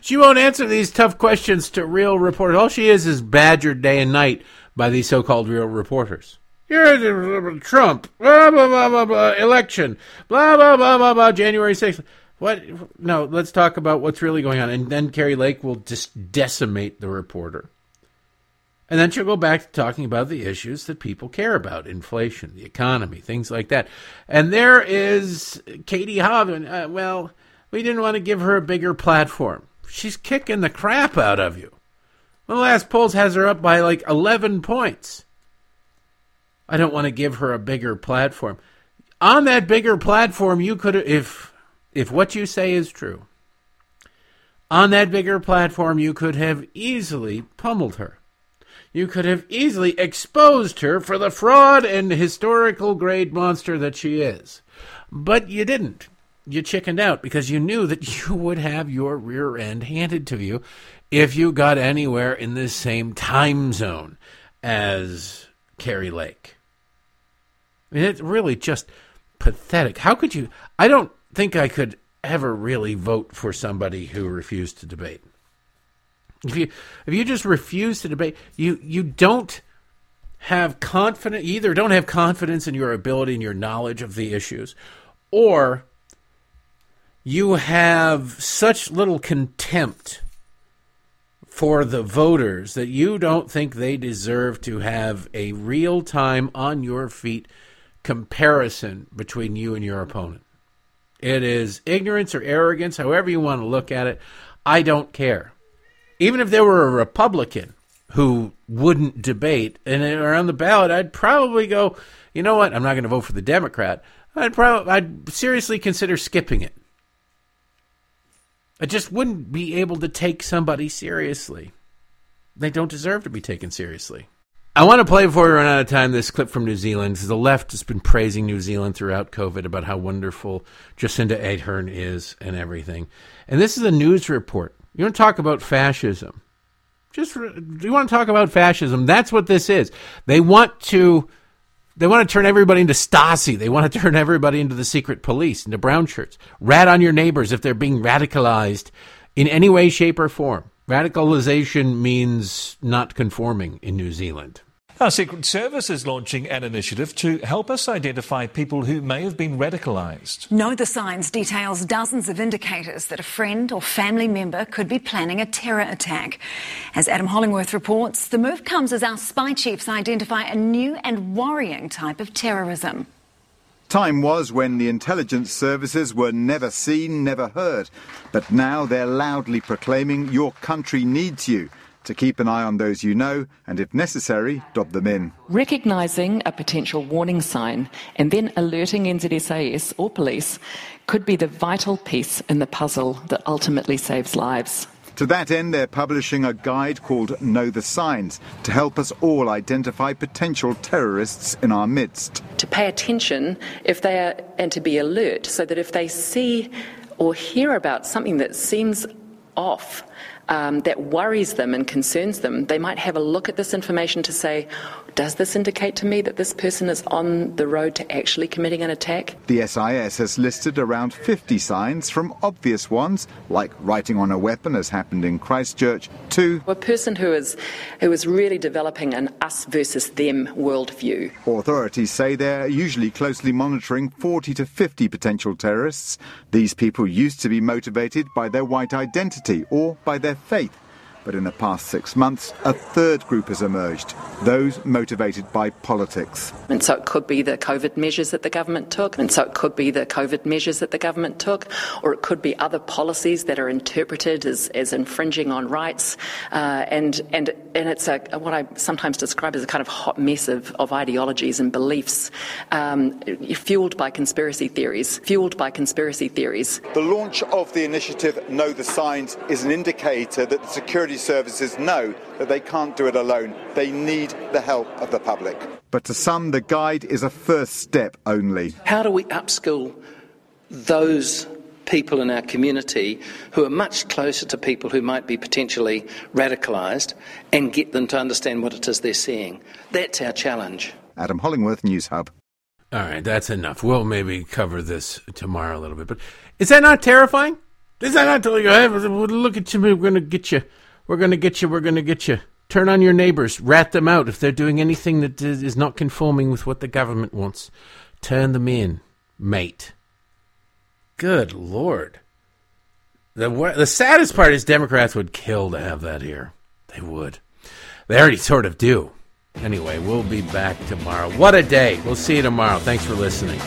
She won't answer these tough questions to real reporters. All she is is badgered day and night by these so-called real reporters. You're Trump, blah, blah, blah, blah, blah, election, blah, blah, blah, blah, blah, January sixth. What? No, let's talk about what's really going on. And then Carrie Lake will just decimate the reporter. And then she'll go back to talking about the issues that people care about, inflation, the economy, things like that. And there is Katie Hobbs. Uh, well... We didn't want to give her a bigger platform. She's kicking the crap out of you. The last polls has her up by like eleven points. I don't want to give her a bigger platform. On that bigger platform, you could, if if what you say is true, on that bigger platform, you could have easily pummeled her. You could have easily exposed her for the fraud and historical grade monster that she is. But you didn't. You chickened out because you knew that you would have your rear end handed to you if you got anywhere in this same time zone as Carrie Lake. I mean, it's really just pathetic. How could you? I don't think I could ever really vote for somebody who refused to debate. If you if you just refuse to debate, you you don't have confidence. You either don't have confidence in your ability and your knowledge of the issues, or you have such little contempt for the voters that you don't think they deserve to have a real-time, on-your-feet comparison between you and your opponent. It is ignorance or arrogance, however you want to look at it. I don't care. Even if there were a Republican who wouldn't debate and are on the ballot, I'd probably go, you know what, I'm not going to vote for the Democrat. I'd probably, I'd seriously consider skipping it. I just wouldn't be able to take somebody seriously. They don't deserve to be taken seriously. I want to play before we run out of time this clip from New Zealand. The left has been praising New Zealand throughout COVID about how wonderful Jacinda Ardern is and everything. And this is a news report. You want to talk about fascism? Just you want to talk about fascism? That's what this is. They want to. They want to turn everybody into Stasi. They want to turn everybody into the secret police, into brown shirts. Rat on your neighbors if they're being radicalized in any way, shape, or form. Radicalization means not conforming in New Zealand. Our Secret Service is launching an initiative to help us identify people who may have been radicalized. Know the Signs details dozens of indicators that a friend or family member could be planning a terror attack. As Adam Hollingworth reports, the move comes as our spy chiefs identify a new and worrying type of terrorism. Time was when the intelligence services were never seen, never heard. But now they're loudly proclaiming your country needs you, to keep an eye on those you know, and if necessary, dob them in. Recognising a potential warning sign and then alerting N Z S A S or police could be the vital piece in the puzzle that ultimately saves lives. To that end, they're publishing a guide called Know the Signs to help us all identify potential terrorists in our midst. To pay attention if they are, and to be alert, so that if they see or hear about something that seems off, Um, that worries them and concerns them, they might have a look at this information to say, does this indicate to me that this person is on the road to actually committing an attack? The S I S has listed around fifty signs, from obvious ones, like writing on a weapon as happened in Christchurch, to a person who is, who is really developing an us versus them worldview. Authorities say they're usually closely monitoring forty to fifty potential terrorists. These people used to be motivated by their white identity or by their faith, But in the past six months, a third group has emerged, those motivated by politics. And so it could be the COVID measures that the government took, and so it could be the COVID measures that the government took, or it could be other policies that are interpreted as, as infringing on rights. Uh, and, and and it's a, what I sometimes describe as a kind of hot mess of, of ideologies and beliefs, um, fueled by conspiracy theories, fueled by conspiracy theories. The launch of the initiative Know the Signs is an indicator that the security services know that they can't do it alone. They need the help of the public. But to some, the guide is a first step only. How do we upskill those people in our community who are much closer to people who might be potentially radicalised and get them to understand what it is they're seeing? That's our challenge. Adam Hollingworth, News Hub. All right, that's enough. We'll maybe cover this tomorrow a little bit. But is that not terrifying? Is that not terrifying? Hey, look at you, we're going to get you. We're going to get you. We're going to get you. Turn on your neighbors. Rat them out. If they're doing anything that is not conforming with what the government wants, turn them in, mate. Good Lord. The the saddest part is Democrats would kill to have that here. They would. They already sort of do. Anyway, we'll be back tomorrow. What a day. We'll see you tomorrow. Thanks for listening.